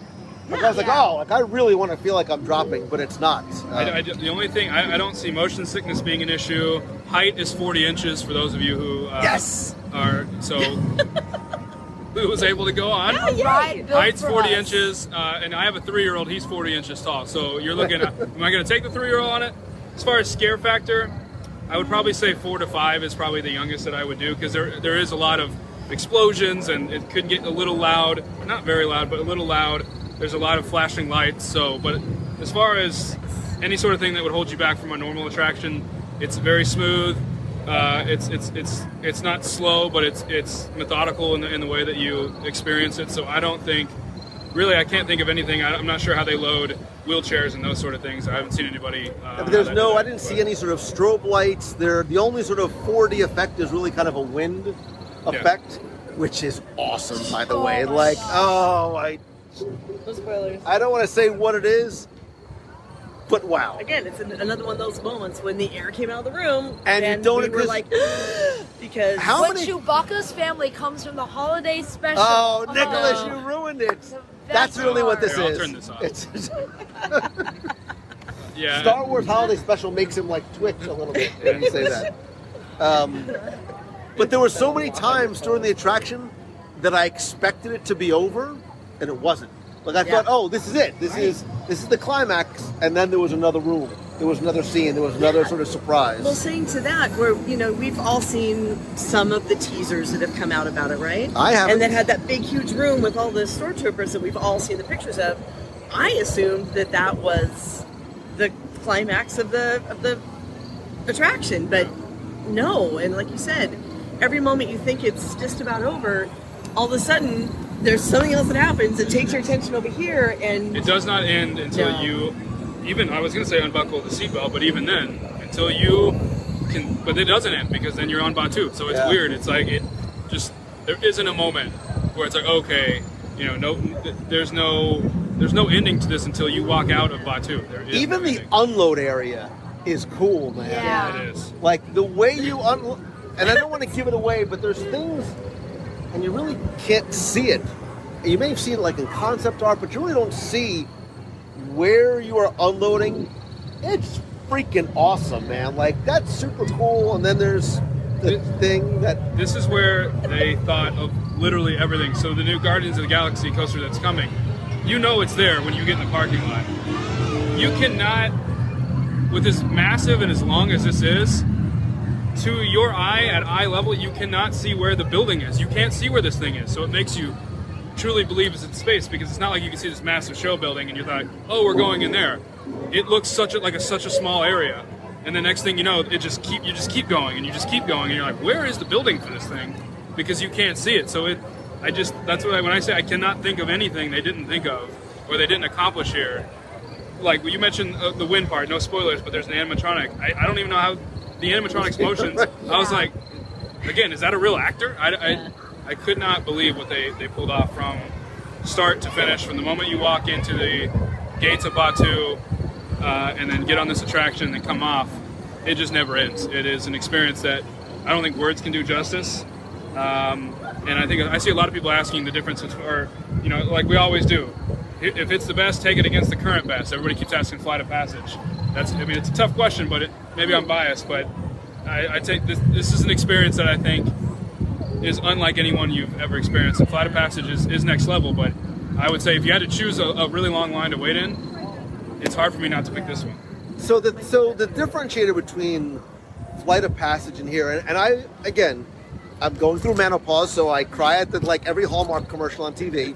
Like yeah, I was yeah. like, oh, like I really want to feel like I'm dropping, but it's not. Uh, I, I, the only thing I, I don't see motion sickness being an issue. Height is forty inches for those of you who uh, yes are so. Who was able to go on? Oh, yeah. Height's forty us. inches, uh, and I have a three-year-old. He's forty inches tall. So you're looking at, am I going to take the three-year-old on it? As far as scare factor, I would probably say four to five is probably the youngest that I would do because there there is a lot of explosions, and it could get a little loud. Not very loud, but a little loud. There's a lot of flashing lights. So, but as far as any sort of thing that would hold you back from a normal attraction, it's very smooth. Uh, it's it's it's it's not slow, but it's it's methodical in the in the way that you experience it. So I don't think, really, I can't think of anything. I, I'm not sure how they load wheelchairs and those sort of things. I haven't seen anybody. Uh, there's no, I didn't see any sort of strobe lights. There, the only sort of four D effect is really kind of a wind effect, yeah. which is awesome, by the oh way. Like, God. oh, I. No spoilers. I don't want to say what it is. But wow! Again, it's an, another one of those moments when the air came out of the room, and, and you don't we were like, because how when many... Chewbacca's family comes from the holiday special. Oh, oh Nicholas, no. you ruined it. That's really hard. what this Here, is. I'll turn this off. It's... yeah. Star Wars holiday special makes him like twitch a little bit when you say that. Um, but there were so many times during the attraction that I expected it to be over, and it wasn't. Like I yeah. thought, oh, this is it. This right. is this is the climax, and then there was another room. There was another scene. There was another yeah. sort of surprise. Well, saying to that, where you know we've all seen some of the teasers that have come out about it, right? I have, and then had that big, huge room with all the stormtroopers that we've all seen the pictures of. I assumed that that was the climax of the of the attraction, but no. And like you said, every moment you think it's just about over, all of a sudden. There's something else that happens. It takes your attention over here, and it does not end until no. you, even I was going to say unbuckle the seatbelt, but even then, until you can. But it doesn't end because then you're on Batuu, so it's yeah. weird. It's like it just there isn't a moment where it's like okay, you know, no, there's no there's no ending to this until you walk out of Batuu. There is even no the unload area is cool, man. Yeah, it is. Like the way you unload, and I don't want to give it away, but there's things. and you really can't see it. You may have seen it like in concept art, but you really don't see where you are unloading. It's freaking awesome, man. Like, that's super cool. And then there's the this, thing that... This is where they thought of literally everything. So the new Guardians of the Galaxy coaster that's coming, you know it's there when you get in the parking lot. You cannot, with as massive and as long as this is, to your eye, at eye level, you cannot see where the building is. You can't see where this thing is. So it makes you truly believe it's in space, because it's not like you can see this massive show building and you thought, oh, we're going in there. It looks such a, like a, such a small area, and the next thing you know, it just keep you just keep going and you just keep going, and you're like, where is the building for this thing? Because you can't see it. So it, I just that's what I, when I say I cannot think of anything they didn't think of or they didn't accomplish here. Like you mentioned uh, the wind part, no spoilers, but there's an animatronic. I, I don't even know how the animatronic's motions. Yeah. I was like, again, is that a real actor? I, I, yeah. I could not believe what they, they pulled off from start to finish, from the moment you walk into the gates of Batuu uh, and then get on this attraction and then come off. It just never ends. It is an experience that I don't think words can do justice. Um, and I think I see a lot of people asking the difference, or, you know, like we always do. If it's the best, take it against the current best. Everybody keeps asking Flight of Passage. That's, I mean, it's a tough question, but it, maybe I'm biased, but I, I take this, this is an experience that I think is unlike anyone you've ever experienced. And Flight of Passage is, is next level, but I would say if you had to choose a, a really long line to wait in, it's hard for me not to pick this one. So the, so the differentiator between Flight of Passage and here, and, and I, again, I'm going through menopause, so I cry at the, like every Hallmark commercial on T V.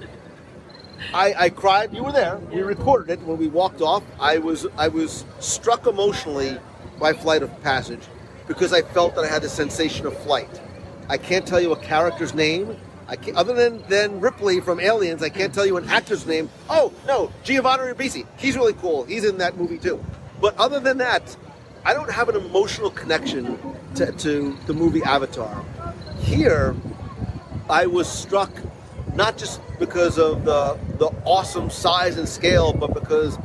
I, I cried, you were there, we recorded it when we walked off. I was I was struck emotionally by Flight of Passage because I felt that I had the sensation of flight. I can't tell you a character's name. I can't, other than, than Ripley from Aliens, I can't tell you an actor's name. Oh, no, Giovanni Ribisi. He's really cool. He's in that movie too. But other than that, I don't have an emotional connection to, to the movie Avatar. Here, I was struck not just because of the, the awesome size and scale, but because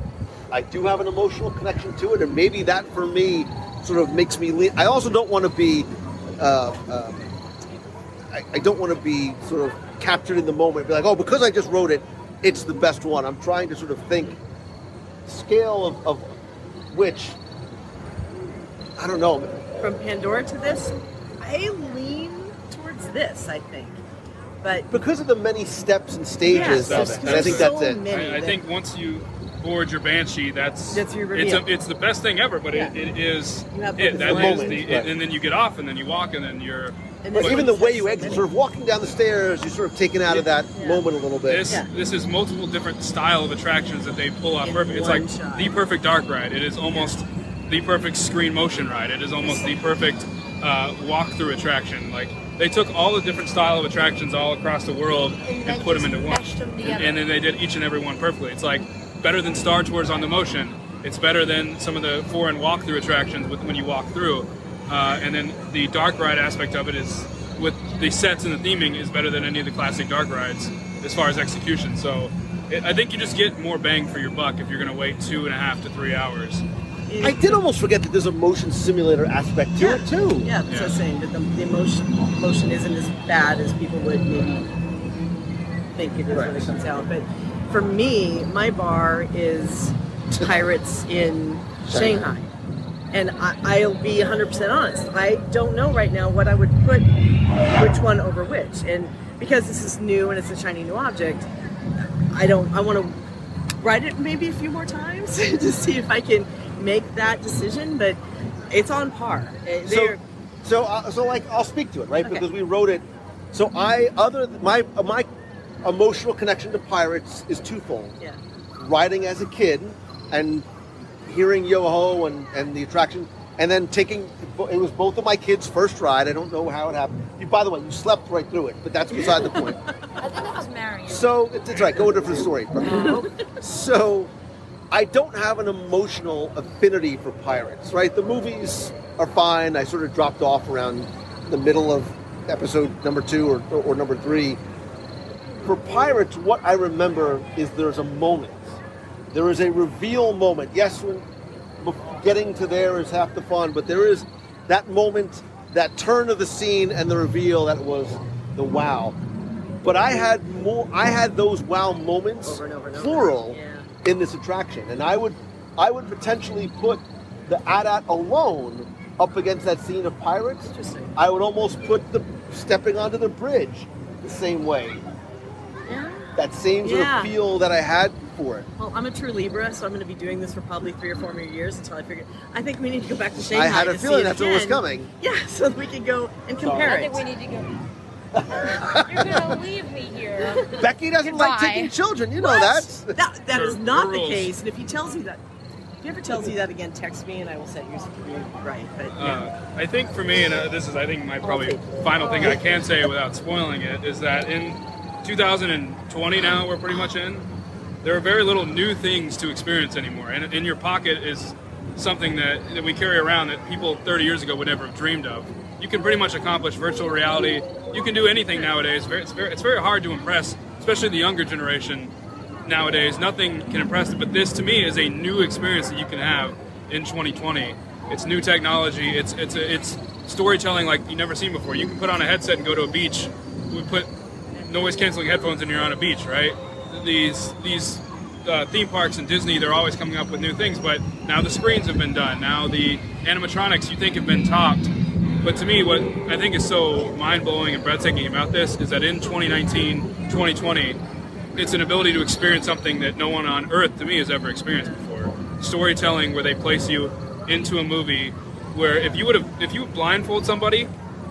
I do have an emotional connection to it. And maybe that, for me, sort of makes me lean. I also don't want to be... Uh, uh, I, I don't want to be sort of captured in the moment, be like, oh, because I just wrote it, it's the best one. I'm trying to sort of think scale of, of which, I don't know. From Pandora to this, I lean towards this, I think. But because of the many steps and stages, yeah, and I think so that's it. I, I think once you board your Banshee, that's, that's your it's, a, it's the best thing ever, but yeah. it, it is it. That moment, is the, right. it, and then you get off, and then you walk, and then you're... And but even the way you exit, sort of walking down the stairs, you're sort of taken out yeah. of that yeah. moment a little bit. This, yeah. this is multiple different style of attractions that they pull off perfect. It's like shot. The perfect dark ride. It is almost yeah. the perfect screen motion ride. It is almost the perfect uh, walk-through attraction. Like, they took all the different style of attractions all across the world and, and put them into one. Them and, and then they did each and every one perfectly. It's like better than Star Tours on the motion. It's better than some of the foreign walk-through attractions with, when you walk through. Uh, and then the dark ride aspect of it is, with the sets and the theming, is better than any of the classic dark rides as far as execution. So it, I think you just get more bang for your buck if you're going to wait two and a half to three hours. I did almost forget that there's a motion simulator aspect to yeah. it too. Yeah, that's yeah. what I was saying, that the, the motion, motion isn't as bad as people would maybe think it is right. when it comes out. But for me, my bar is Pirates in Shanghai. Shanghai. And I, I'll be one hundred percent honest. I don't know right now what I would put which one over which. And because this is new and it's a shiny new object, I don't. I want to ride it maybe a few more times to see if I can make that decision. But it's on par. They're, so, so, uh, so like I'll speak to it, right? Okay. Because we wrote it. So I other my my emotional connection to Pirates is twofold. Yeah. Riding as a kid and hearing Yo-Ho and, and the attraction, and then taking, it was both of my kids' first ride. I don't know how it happened. You, by the way, you slept right through it, but that's beside the point. I think I was married. So, it's, it's right, go a different story. So, I don't have an emotional affinity for Pirates, right? The movies are fine. I sort of dropped off around the middle of episode number two or, or, or number three. For Pirates, what I remember is there's a moment. There is a reveal moment. Yes, when getting to there is half the fun, but there is that moment, that turn of the scene and the reveal that was the wow. But I had more. I had those wow moments, over and over and over. plural, yeah. in this attraction, and I would, I would potentially put the A T A T alone up against that scene of Pirates. Interesting. I would almost put the stepping onto the bridge the same way. Yeah. That same sort yeah. of feel that I had for it. Well, I'm a true Libra, so I'm going to be doing this for probably three or four more years until I figure. I think we need to go back to Shanghai. I had a feeling that's what was coming. Yeah, so that we can go and compare Sorry. it. I think we need to go. You're gonna leave me here. Becky doesn't Goodbye. like taking children. You know what? that. That, that is not the case. And if he tells you that, if he ever tells you that again, text me and I will set you right. But yeah. uh, I think for me, and uh, this is, I think, my probably final thing I can say without spoiling it, is that in two thousand twenty now, we're pretty much in. There are very little new things to experience anymore, and in your pocket is something that, that we carry around that people thirty years ago would never have dreamed of. You can pretty much accomplish virtual reality. You can do anything nowadays. It's very, it's very hard to impress, especially the younger generation nowadays. Nothing can impress them. But this, to me, is a new experience that you can have in twenty twenty. It's new technology. It's it's it's storytelling like you've never seen before. You can put on a headset and go to a beach. We put noise-canceling headphones and you're on a beach, right? These these uh, theme parks and Disney, they're always coming up with new things. But now the screens have been done. Now the animatronics you think have been topped. But to me, what I think is so mind-blowing and breathtaking about this is that in twenty nineteen, twenty twenty, it's an ability to experience something that no one on Earth, to me, has ever experienced before. Storytelling where they place you into a movie where if you would have, if you blindfold somebody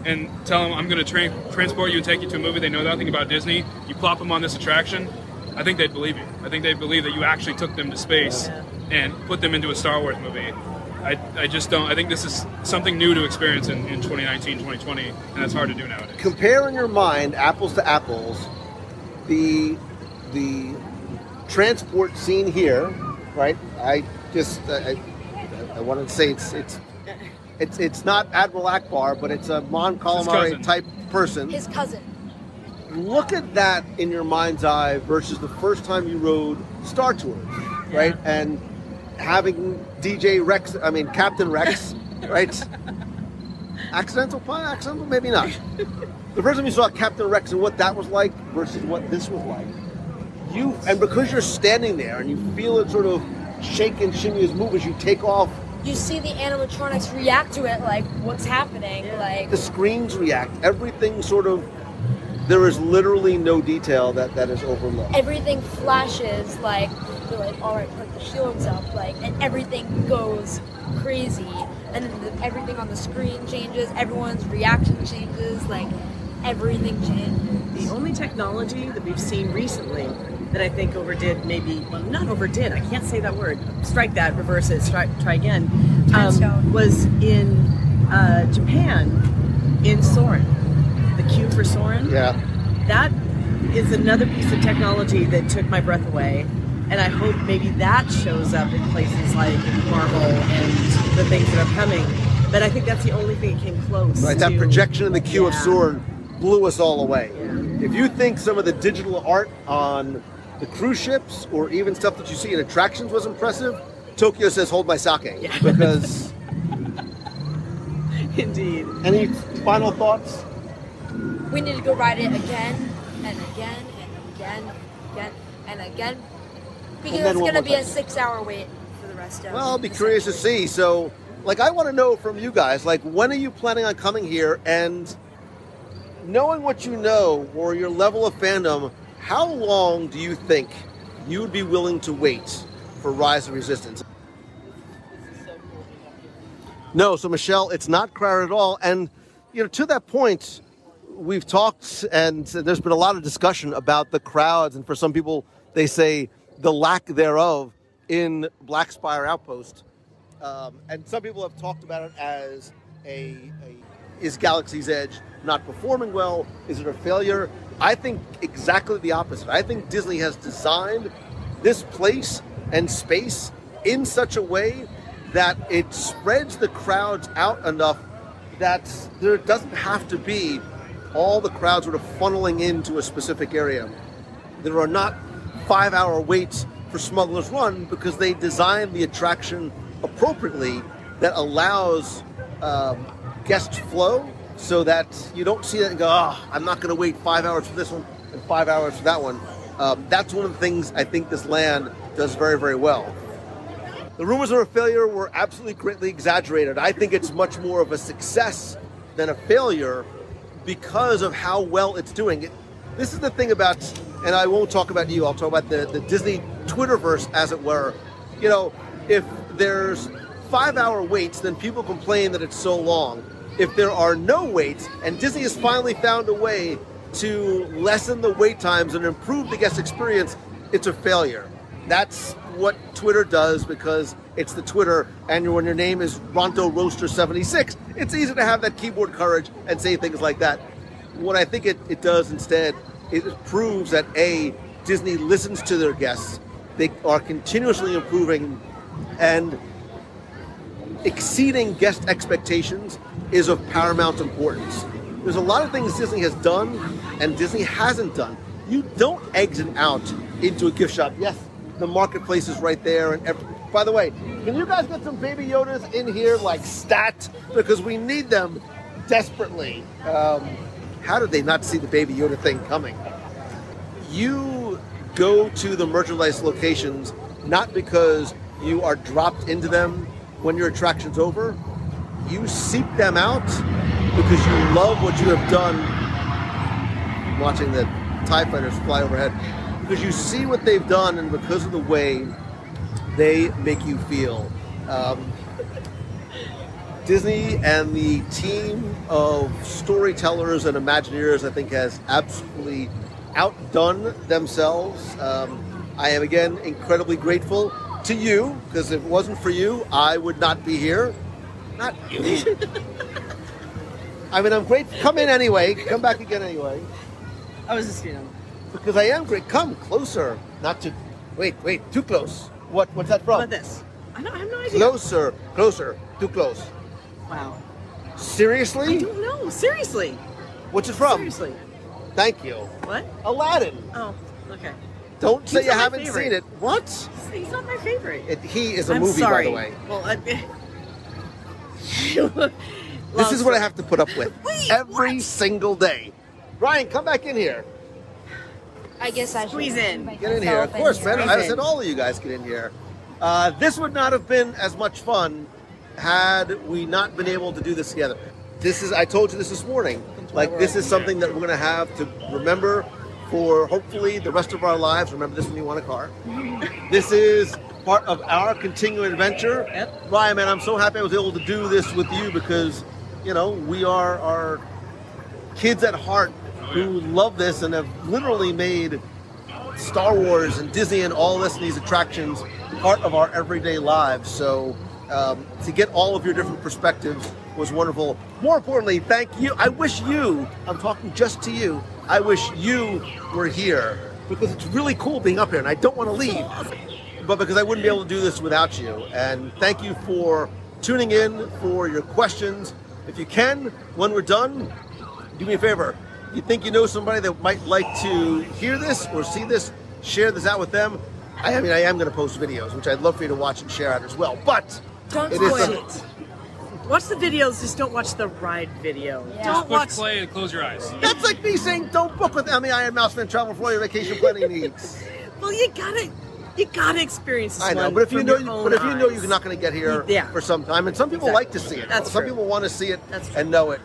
and tell them, I'm going to tra- transport you and take you to a movie, they know nothing about Disney, you plop them on this attraction, I think they'd believe you. I think they'd believe that you actually took them to space and put them into a Star Wars movie. I, I just don't. I think this is something new to experience in, in twenty nineteen, twenty twenty, and that's hard to do nowadays. Compare in your mind, apples to apples, the the transport scene here, right? I just I, I want to say it's it's it's it's not Admiral Akbar, but it's a Mon Calamari type person. His cousin. Look at that in your mind's eye versus the first time you rode Star Tours, right? Yeah. And having D J Rex, I mean Captain Rex, right? Accidental pun? Accidental? Maybe not. The first time you saw Captain Rex and what that was like versus what this was like, you and because you're standing there and you feel it sort of shake and shimmy as move as you take off. You see the animatronics react to it, like what's happening, yeah. like the screens react. Everything sort of. There is literally no detail that, that is overlooked. Everything flashes, like, they're like, all right, put the shields up, like, and everything goes crazy. And then the, everything on the screen changes, everyone's reaction changes, like, everything changes. The only technology that we've seen recently that I think overdid, maybe, well, not overdid, I can't say that word, strike that, reverse it, strike, try again, um, was in uh, Japan, in Soarin'. The queue for Soarin'. Yeah. That is another piece of technology that took my breath away. And I hope maybe that shows up in places like Marvel and the things that are coming. But I think that's the only thing that came close. Right, to, that projection in the queue yeah. of Soarin' blew us all away. Yeah. If you think some of the digital art on the cruise ships or even stuff that you see in attractions was impressive, Tokyo says, hold my sake. Yeah. Because. Indeed. Any final thoughts? We need to go ride it again and again and again and again and again because it's going to be a six-hour wait for the rest of. Well, I'll be curious to see. So, like, I want to know from you guys, like, when are you planning on coming here? And knowing what you know or your level of fandom, how long do you think you would be willing to wait for Rise of Resistance? No, so Michelle, it's not crowded at all, and you know, to that point. We've talked and there's been a lot of discussion about the crowds and for some people they say the lack thereof in Black Spire Outpost. Um, and some people have talked about it as a, a, is Galaxy's Edge not performing well? Is it a failure? I think exactly the opposite. I think Disney has designed this place and space in such a way that it spreads the crowds out enough that there doesn't have to be all the crowds sort of funneling into a specific area. There are not five-hour waits for Smuggler's Run because they designed the attraction appropriately that allows um, guest flow so that you don't see that and go, oh, I'm not going to wait five hours for this one and and five hours for that one. Um, that's one of the things I think this land does very, very well. The rumors of a failure were absolutely greatly exaggerated. I think it's much more of a success than a failure because of how well it's doing. It, this is the thing about, and I won't talk about you, I'll talk about the, the Disney Twitterverse, as it were. You know, if there's five-hour waits, then people complain that it's so long. If there are no waits, and Disney has finally found a way to lessen the wait times and improve the guest experience, it's a failure. That's what Twitter does because it's the Twitter, and when your name is Ronto Roaster seventy-six, it's easy to have that keyboard courage and say things like that. What I think it, it does instead, it proves that A, Disney listens to their guests, they are continuously improving, and exceeding guest expectations is of paramount importance. There's a lot of things Disney has done and Disney hasn't done. You don't exit out into a gift shop. Yes, the marketplace is right there. And every, by the way, can you guys get some Baby Yodas in here like stat? Because we need them desperately. Um, how did they not see the Baby Yoda thing coming? You go to the merchandise locations not because you are dropped into them when your attraction's over. You seek them out because you love what you have done. I'm watching the TIE fighters fly overhead. Because you see what they've done and because of the way they make you feel. Um, Disney and the team of storytellers and Imagineers, I think, has absolutely outdone themselves. Um, I am, again, incredibly grateful to you, because if it wasn't for you, I would not be here. Not you. I mean, I'm grateful. Come in anyway. Come back again anyway. I was just, you know. Because I am great. Come closer. Not to. Wait, wait. Too close. What? What's that from? What about this? I don't, I have no idea. Closer. Closer. Too close. Wow. Seriously? I don't know. Seriously. What's it from? Seriously. Thank you. What? Aladdin. Oh, okay. Don't he's say you haven't favorite. Seen it. What? He's, he's not my favorite. It, he is a I'm movie, sorry. By the way. Well, I... This is what I have to put up with. Wait, every what? Single day. Ryan, come back in here. I guess I should. Squeeze in. Get in here. Of course, man. I said all of you guys get in here. Uh, this would not have been as much fun had we not been able to do this together. This is, I told you this this morning. Like, this is something that we're going to have to remember for hopefully the rest of our lives. Remember this when you want a car. This is part of our continuing adventure. Yep. Ryan, man, I'm so happy I was able to do this with you because, you know, we are our kids at heart who love this and have literally made Star Wars and Disney and all this and these attractions part of our everyday lives. So um, to get all of your different perspectives was wonderful. More importantly, thank you. I wish you, I'm talking just to you, I wish you were here because it's really cool being up here and I don't want to leave, but because I wouldn't be able to do this without you. And thank you for tuning in, for your questions. If you can, when we're done, do me a favor. If you think you know somebody that might like to hear this or see this, share this out with them. I mean, I am going to post videos, which I'd love for you to watch and share out as well, but... Don't spoil it. it. Watch the videos, just don't watch the ride video. Yeah. Just push watch... play and close your eyes. That's like me saying, don't book with me. I am Mouse Fan Travel for all your vacation planning needs. Well, you gotta, you gotta experience this I know, one but if you know, you, but if you know you're not going to get here yeah. for some time, and some people exactly. like to see it. That's some true. People want to see it That's and know it.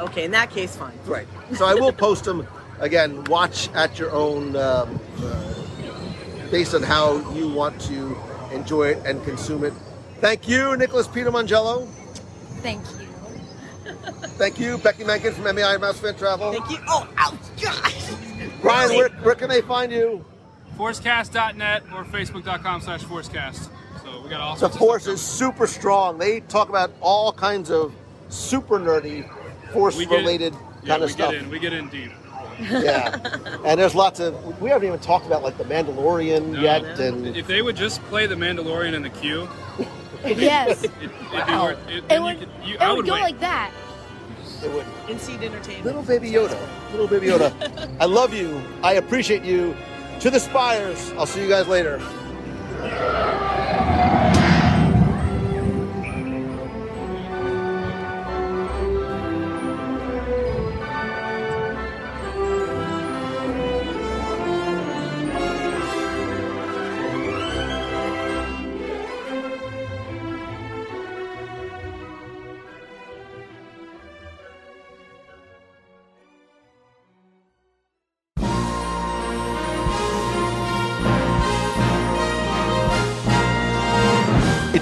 Okay, in that case, fine. Right. So I will post them. Again, watch at your own, um, uh, based on how you want to enjoy it and consume it. Thank you, Nicholas Peter Mongello. Thank you. Thank you, Becky Mankin from M A I Mouse Fan Travel. Thank you. Oh, ouch, gosh. Brian, where, where can they find you? Forcecast dot net or Facebook.com slash Forcecast. So we got all sorts of stuff. The Force is super strong. They talk about all kinds of super nerdy Force-related yeah, kind of we stuff. Get in, we get in deep. Yeah, and there's lots of. We haven't even talked about like the Mandalorian no, yet. No. And if they would just play the Mandalorian in the queue, yes, it, it'd wow. be worth it. It would. You could, you, it I would, would go wait. Like that. It would. In seed entertainment. Little Baby Yoda. Little Baby Yoda. I love you. I appreciate you. To the Spires. I'll see you guys later.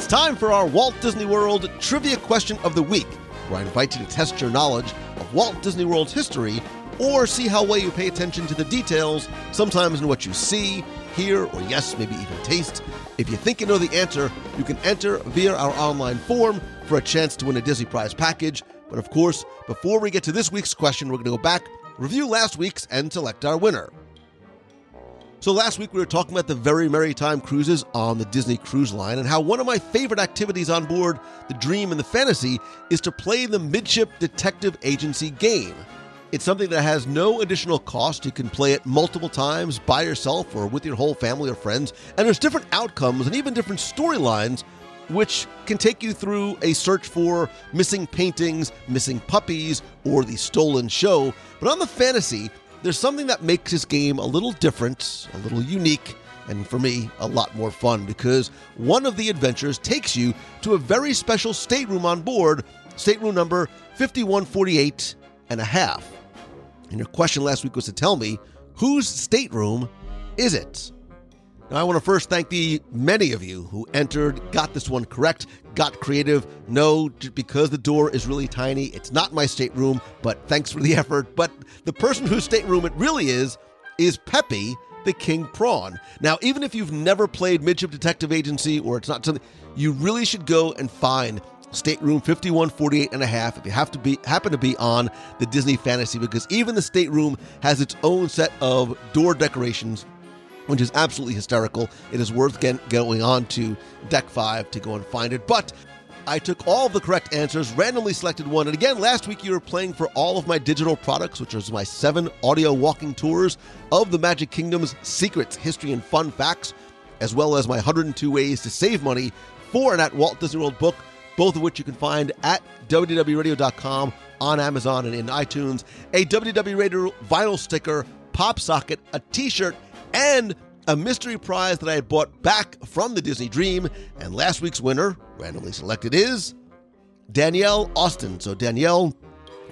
It's time for our Walt Disney World Trivia Question of the Week, where I invite you to test your knowledge of Walt Disney World's history or see how well you pay attention to the details, sometimes in what you see, hear, or yes, maybe even taste. If you think you know the answer, you can enter via our online form for a chance to win a Disney Prize package. But of course, before we get to this week's question, we're going to go back, review last week's, and select our winner. So last week we were talking about the Very Merry Time cruises on the Disney Cruise Line and how one of my favorite activities on board the Dream and the Fantasy is to play the Midship Detective Agency game. It's something that has no additional cost. You can play it multiple times by yourself or with your whole family or friends. And there's different outcomes and even different storylines, which can take you through a search for missing paintings, missing puppies, or the stolen show. But on the Fantasy, there's something that makes this game a little different, a little unique, and for me, a lot more fun, because one of the adventures takes you to a very special stateroom on board, stateroom number fifty-one forty-eight and a half. And your question last week was to tell me, whose stateroom is it? Now, I want to first thank the many of you who entered, got this one correct, got creative. No, because the door is really tiny, it's not my stateroom, but thanks for the effort. But the person whose stateroom it really is, is Pepe the King Prawn. Now, even if you've never played Midship Detective Agency or it's not something, you really should go and find Stateroom fifty-one forty-eight and a half if you have to be happen to be on the Disney Fantasy, because even the stateroom has its own set of door decorations, which is absolutely hysterical. It is worth get, going on to Deck five to go and find it. But I took all the correct answers, randomly selected one. And again, last week you were playing for all of my digital products, which was my seven audio walking tours of the Magic Kingdom's secrets, history, and fun facts, as well as my one hundred two ways to save money for and at Walt Disney World book, both of which you can find at w w w radio dot com, on Amazon, and in iTunes, a W D W Radio vinyl sticker, pop socket, a t-shirt, and a mystery prize that I had bought back from the Disney Dream. And last week's winner, randomly selected, is Danielle Austin. So Danielle,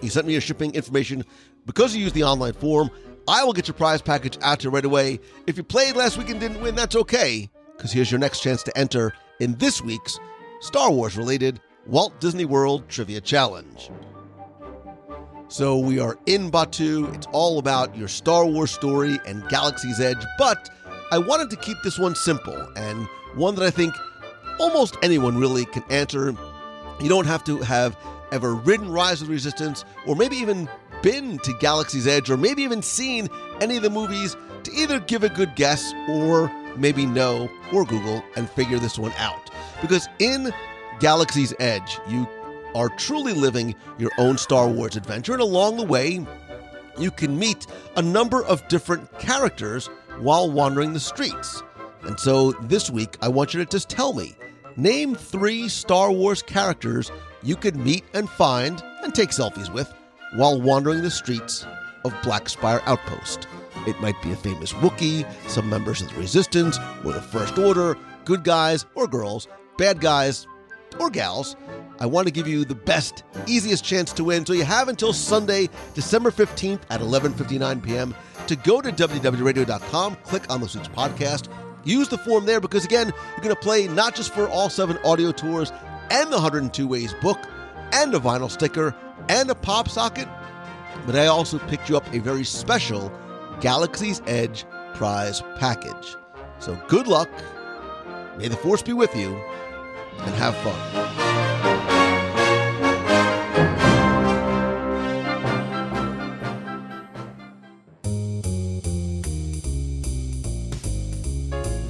you sent me your shipping information because you used the online form. I will get your prize package out to you right away. If you played last week and didn't win, that's okay, because here's your next chance to enter in this week's Star Wars-related Walt Disney World Trivia Challenge. So we are in Batuu. It's all about your Star Wars story and Galaxy's Edge, but I wanted to keep this one simple and one that I think almost anyone really can answer. You don't have to have ever ridden Rise of the Resistance or maybe even been to Galaxy's Edge or maybe even seen any of the movies to either give a good guess or maybe know or Google and figure this one out. Because in Galaxy's Edge, you are truly living your own Star Wars adventure, and along the way, you can meet a number of different characters while wandering the streets. And so this week, I want you to just tell me, name three Star Wars characters you could meet and find and take selfies with while wandering the streets of Blackspire Outpost. It might be a famous Wookiee, some members of the Resistance, or the First Order, good guys or girls, bad guys or gals. I want to give you the best, easiest chance to win, so you have until Sunday, December fifteenth at eleven fifty-nine p.m. to go to w w w radio dot com, click on this week's podcast, use the form there, because again, you're going to play not just for all seven audio tours and the one hundred two Ways book and a vinyl sticker and a pop socket, but I also picked you up a very special Galaxy's Edge prize package. So good luck, may the Force be with you, and have fun.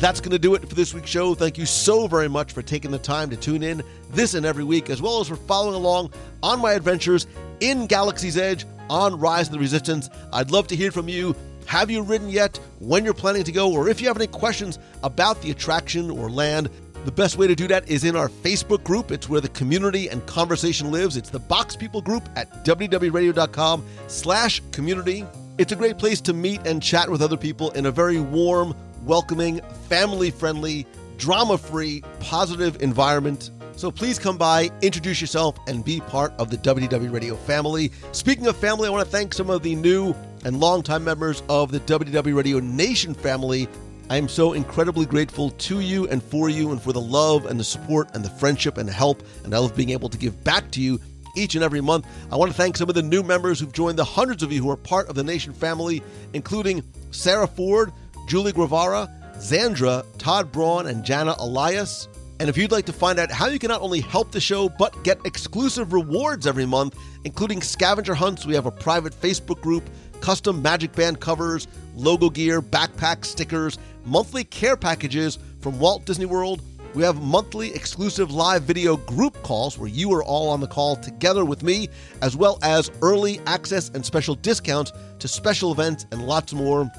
That's going to do it for this week's show. Thank you so very much for taking the time to tune in this and every week, as well as for following along on my adventures in Galaxy's Edge on Rise of the Resistance. I'd love to hear from you. Have you ridden yet? When you're planning to go? Or if you have any questions about the attraction or land, the best way to do that is in our Facebook group. It's where the community and conversation lives. It's the Box People group at w w w radio dot com slash community. It's a great place to meet and chat with other people in a very warm, welcoming, family-friendly, drama-free, positive environment. So please come by, introduce yourself, and be part of the W D W Radio family. Speaking of family, I want to thank some of the new and longtime members of the W D W Radio Nation family. I am so incredibly grateful to you and for you and for the love and the support and the friendship and the help, and I love being able to give back to you each and every month. I want to thank some of the new members who've joined, the hundreds of you who are part of the Nation family, including Sarah Ford, Julie Guevara, Zandra, Todd Braun, and Jana Elias. And if you'd like to find out how you can not only help the show, but get exclusive rewards every month, including scavenger hunts, we have a private Facebook group, custom Magic Band covers, logo gear, backpacks, stickers, monthly care packages from Walt Disney World. We have monthly exclusive live video group calls where you are all on the call together with me, as well as early access and special discounts to special events and lots more.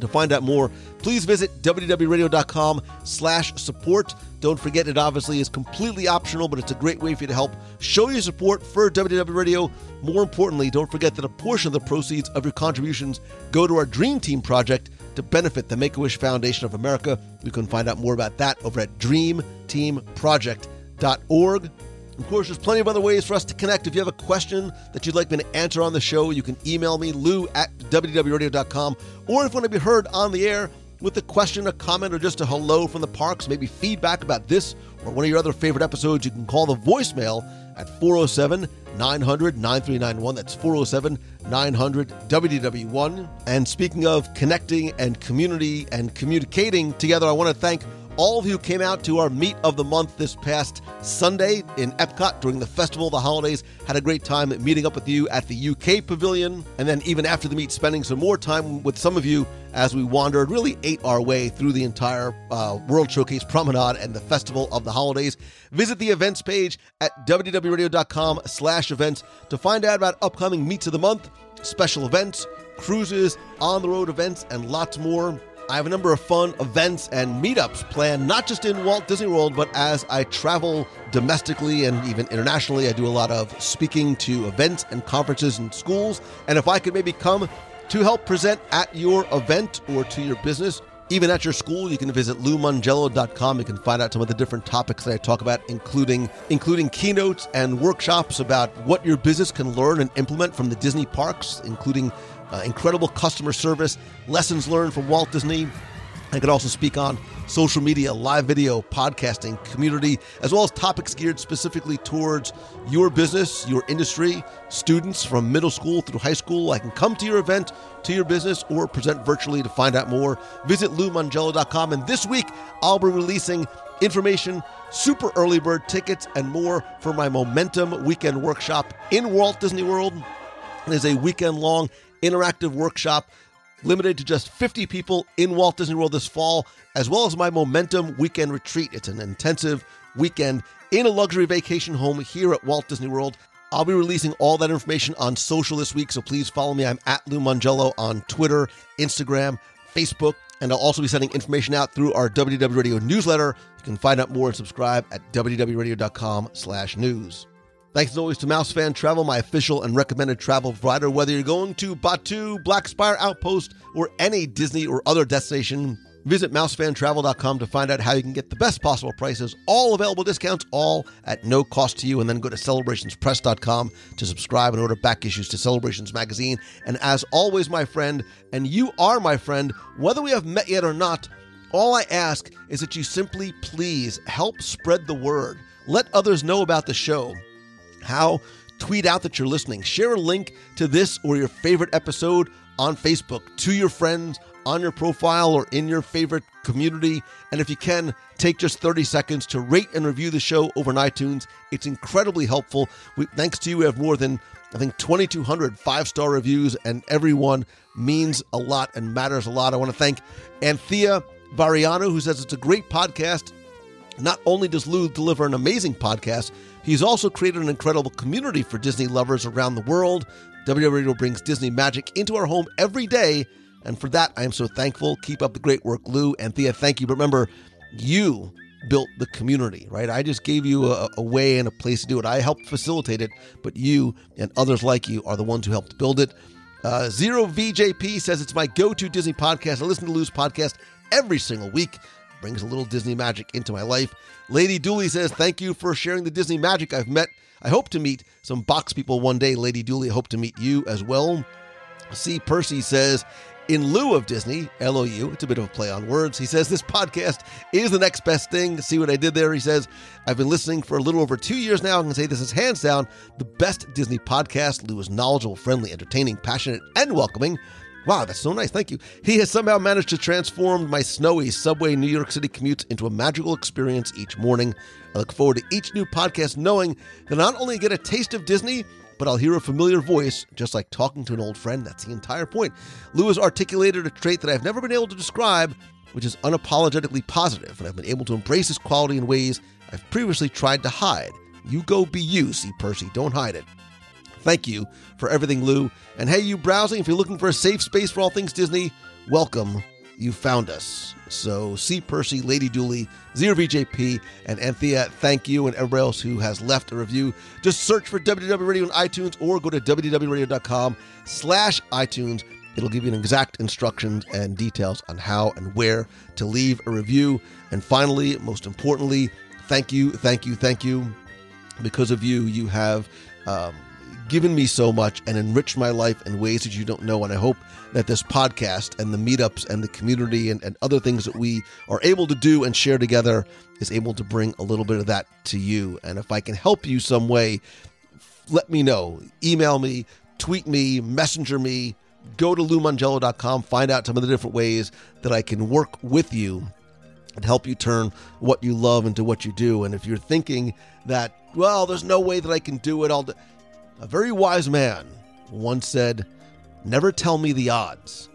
To find out more, please visit w w w dot radio dot com slash support. Don't forget, it obviously is completely optional, but it's a great way for you to help show your support for W W Radio. More importantly, don't forget that a portion of the proceeds of your contributions go to our Dream Team project to benefit the Make-A-Wish Foundation of America. You can find out more about that over at dream team project dot org. Of course, there's plenty of other ways for us to connect. If you have a question that you'd like me to answer on the show, you can email me, lou at w w radio dot com. Or if you want to be heard on the air with a question, a comment, or just a hello from the parks, maybe feedback about this or one of your other favorite episodes, you can call the voicemail at four oh seven, nine hundred, nine three nine one. That's four oh seven, nine hundred, W D W one. And speaking of connecting and community and communicating together, I want to thank all of you who came out to our Meet of the Month this past Sunday in Epcot during the Festival of the Holidays. Had a great time meeting up with you at the U K Pavilion. And then even after the meet, spending some more time with some of you as we wandered, really ate our way through the entire uh, World Showcase Promenade and the Festival of the Holidays. Visit the events page at w w w dot com slash events to find out about upcoming Meets of the Month, special events, cruises, on-the-road events, and lots more. I have a number of fun events and meetups planned, not just in Walt Disney World, but as I travel domestically and even internationally. I do a lot of speaking to events and conferences and schools. And if I could maybe come to help present at your event or to your business, even at your school, you can visit lou mongello dot com. You can find out some of the different topics that I talk about, including including keynotes and workshops about what your business can learn and implement from the Disney parks, including Uh, incredible customer service, lessons learned from Walt Disney. I could also speak on social media, live video, podcasting, community, as well as topics geared specifically towards your business, your industry, students from middle school through high school. I can come to your event, to your business, or present virtually. To find out more, visit lou mongello dot com. And this week, I'll be releasing information, super early bird tickets, and more for my Momentum Weekend Workshop in Walt Disney World. It is a weekend-long interactive workshop limited to just fifty people in Walt Disney World this fall, as well as my Momentum Weekend Retreat. It's an intensive weekend in a luxury vacation home here at Walt Disney World. I'll be releasing all that information on social this week, so please follow me. I'm at Lou Mongello on Twitter, Instagram, Facebook, and I'll also be sending information out through our W D W Radio newsletter. You can find out more and subscribe at w w w dot radio dot com slash news. Thanks as always to Mouse Fan Travel, my official and recommended travel provider. Whether you're going to Batuu, Black Spire Outpost, or any Disney or other destination, visit mouse fan travel dot com to find out how you can get the best possible prices, all available discounts, all at no cost to you. And then go to celebrations press dot com to subscribe and order back issues to Celebrations Magazine. And as always, my friend, and you are my friend, whether we have met yet or not, all I ask is that you simply please help spread the word. Let others know about the show. How? Tweet out that you're listening. Share a link to this or your favorite episode on Facebook to your friends, on your profile, or in your favorite community. And if you can, take just thirty seconds to rate and review the show over on iTunes. It's incredibly helpful. We, thanks to you, we have more than, I think, twenty-two hundred five-star reviews, and everyone means a lot and matters a lot. I want to thank Anthea Variano, who says it's a great podcast. Not only does Lou deliver an amazing podcast, he's also created an incredible community for Disney lovers around the world. W W Radio brings Disney magic into our home every day, and for that, I am so thankful. Keep up the great work, Lou. And Thea, thank you. But remember, you built the community, right? I just gave you a, a way and a place to do it. I helped facilitate it, but you and others like you are the ones who helped build it. Uh, Zero V J P says it's my go-to Disney podcast. I listen to Lou's podcast every single week. Brings a little Disney magic into my life. Lady Dooley says, thank you for sharing the Disney magic. I've met, I hope to meet some box people one day. Lady Dooley, I hope to meet you as well. C. Percy says, in lieu of Disney, L O U. It's a bit of a play on words. He says, this podcast is the next best thing. See what I did there? He says, I've been listening for a little over two years now. I can say this is hands down the best Disney podcast. Lou is knowledgeable, friendly, entertaining, passionate, and welcoming. Wow, that's so nice. Thank you. He has somehow managed to transform my snowy subway New York City commute into a magical experience each morning. I look forward to each new podcast knowing that not only get a taste of Disney, but I'll hear a familiar voice, just like talking to an old friend. That's the entire point. Lou has articulated a trait that I've never been able to describe, which is unapologetically positive, and I've been able to embrace this quality in ways I've previously tried to hide. You go be you, see Percy, don't hide it. Thank you for everything, Lou. And hey, you browsing, if you're looking for a safe space for all things Disney, welcome. You found us. So, C. Percy, Lady Dooley, Zero V J P, and Anthea, thank you. And everybody else who has left a review, just search for W D W Radio on iTunes or go to wdwradio.com slash iTunes. It'll give you an exact instructions and details on how and where to leave a review. And finally, most importantly, thank you, thank you, thank you. Because of you, you have... Um, given me so much and enriched my life in ways that you don't know. And I hope that this podcast and the meetups and the community and, and other things that we are able to do and share together is able to bring a little bit of that to you. And if I can help you some way, let me know. Email me, tweet me, messenger me, go to lou mongello dot com, find out some of the different ways that I can work with you and help you turn what you love into what you do. And if you're thinking that, well, there's no way that I can do it, I'll do... A very wise man once said, never tell me the odds.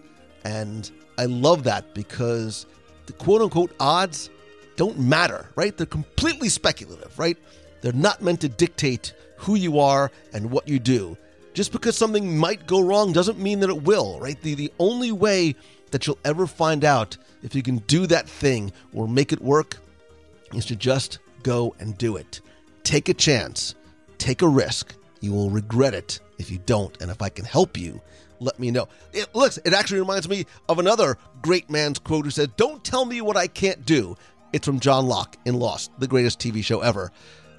And I love that because the quote-unquote odds don't matter, right? They're completely speculative, right? They're not meant to dictate who you are and what you do. Just because something might go wrong doesn't mean that it will, right? The, the only way that you'll ever find out if you can do that thing or make it work is to just go and do it. Take a chance. Take a risk. You will regret it if you don't. And if I can help you, let me know. It looks, it actually reminds me of another great man's quote who said, don't tell me what I can't do. It's from John Locke in Lost, the greatest T V show ever,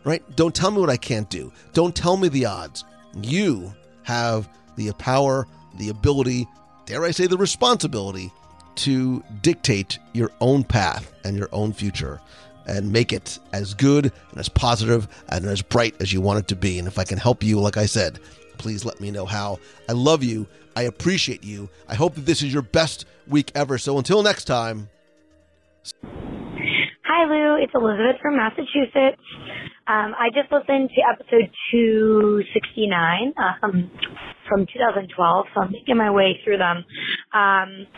right? Don't tell me what I can't do. Don't tell me the odds. You have the power, the ability, dare I say the responsibility, to dictate your own path and your own future. And make it as good and as positive and as bright as you want it to be. And if I can help you, like I said, please let me know how. I love you. I appreciate you. I hope that this is your best week ever. So until next time. Hi, Lou. It's Elizabeth from Massachusetts. Um, I just listened to episode two sixty-nine um, from twenty twelve, so I'm making my way through them. Um,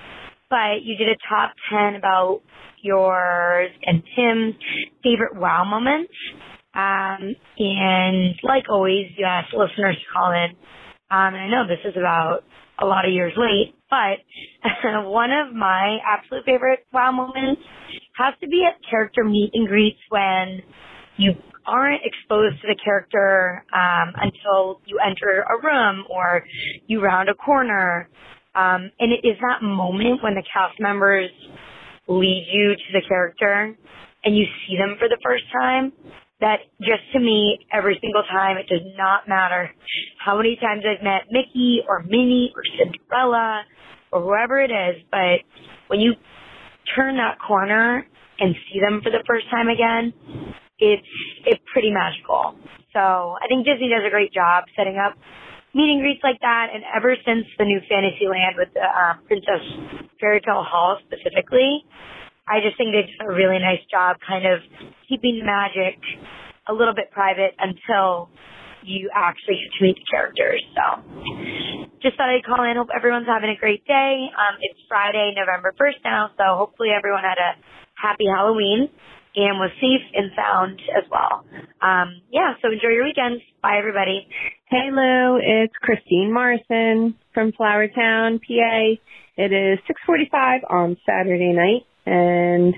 but you did a top ten about... yours and Tim's favorite wow moments. Um, and like always, you ask listeners to call in. Um, and I know this is about a lot of years late, but one of my absolute favorite wow moments has to be at character meet and greets when you aren't exposed to the character um, until you enter a room or you round a corner. Um, and it is that moment when the cast members lead you to the character and you see them for the first time, that just to me, every single time, it does not matter how many times I've met Mickey or Minnie or Cinderella or whoever it is, but when you turn that corner and see them for the first time again, it's, it's pretty magical. So I think Disney does a great job setting up meet and greets like that, and ever since the new Fantasyland with the uh, Princess Fairy Tale Hall specifically, I just think they did a really nice job kind of keeping the magic a little bit private until you actually get to meet the characters. So just thought I'd call in. Hope everyone's having a great day. Um, it's Friday, November first now, so hopefully everyone had a happy Halloween and was safe and sound as well. Um, yeah, so enjoy your weekends. Bye, everybody. Hey, Lou, it's Christine Morrison from Flowertown, P A. It is six forty-five on Saturday night, and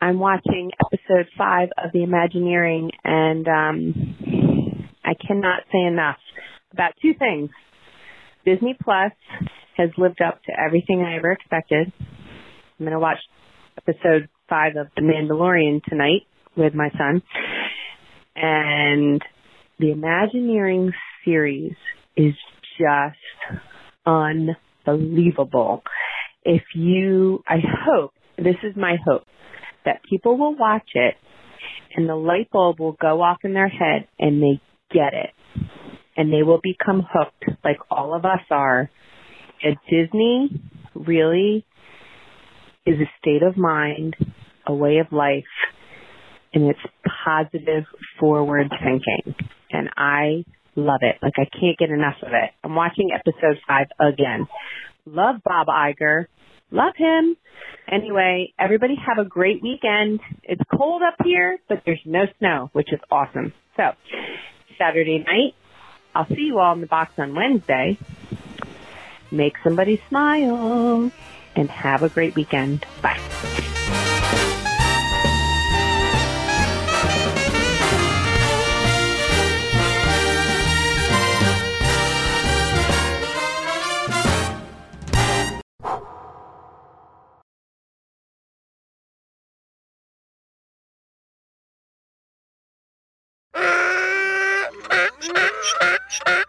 I'm watching episode five of The Imagineering, and um, I cannot say enough about two things. Disney Plus has lived up to everything I ever expected. I'm going to watch episode five of The Mandalorian tonight with my son, and The Imagineering series is just unbelievable. if you, I hope, this is my hope, that people will watch it and the light bulb will go off in their head and they get it. And they will become hooked like all of us are. And Disney really is a state of mind, a way of life, and it's positive forward thinking. And I love it. Like, I can't get enough of it. I'm watching episode five again. Love Bob Iger. Love him. Anyway, everybody have a great weekend. It's cold up here, but there's no snow, which is awesome. So, Saturday night, I'll see you all in the box on Wednesday. Make somebody smile and have a great weekend. Bye. Shh.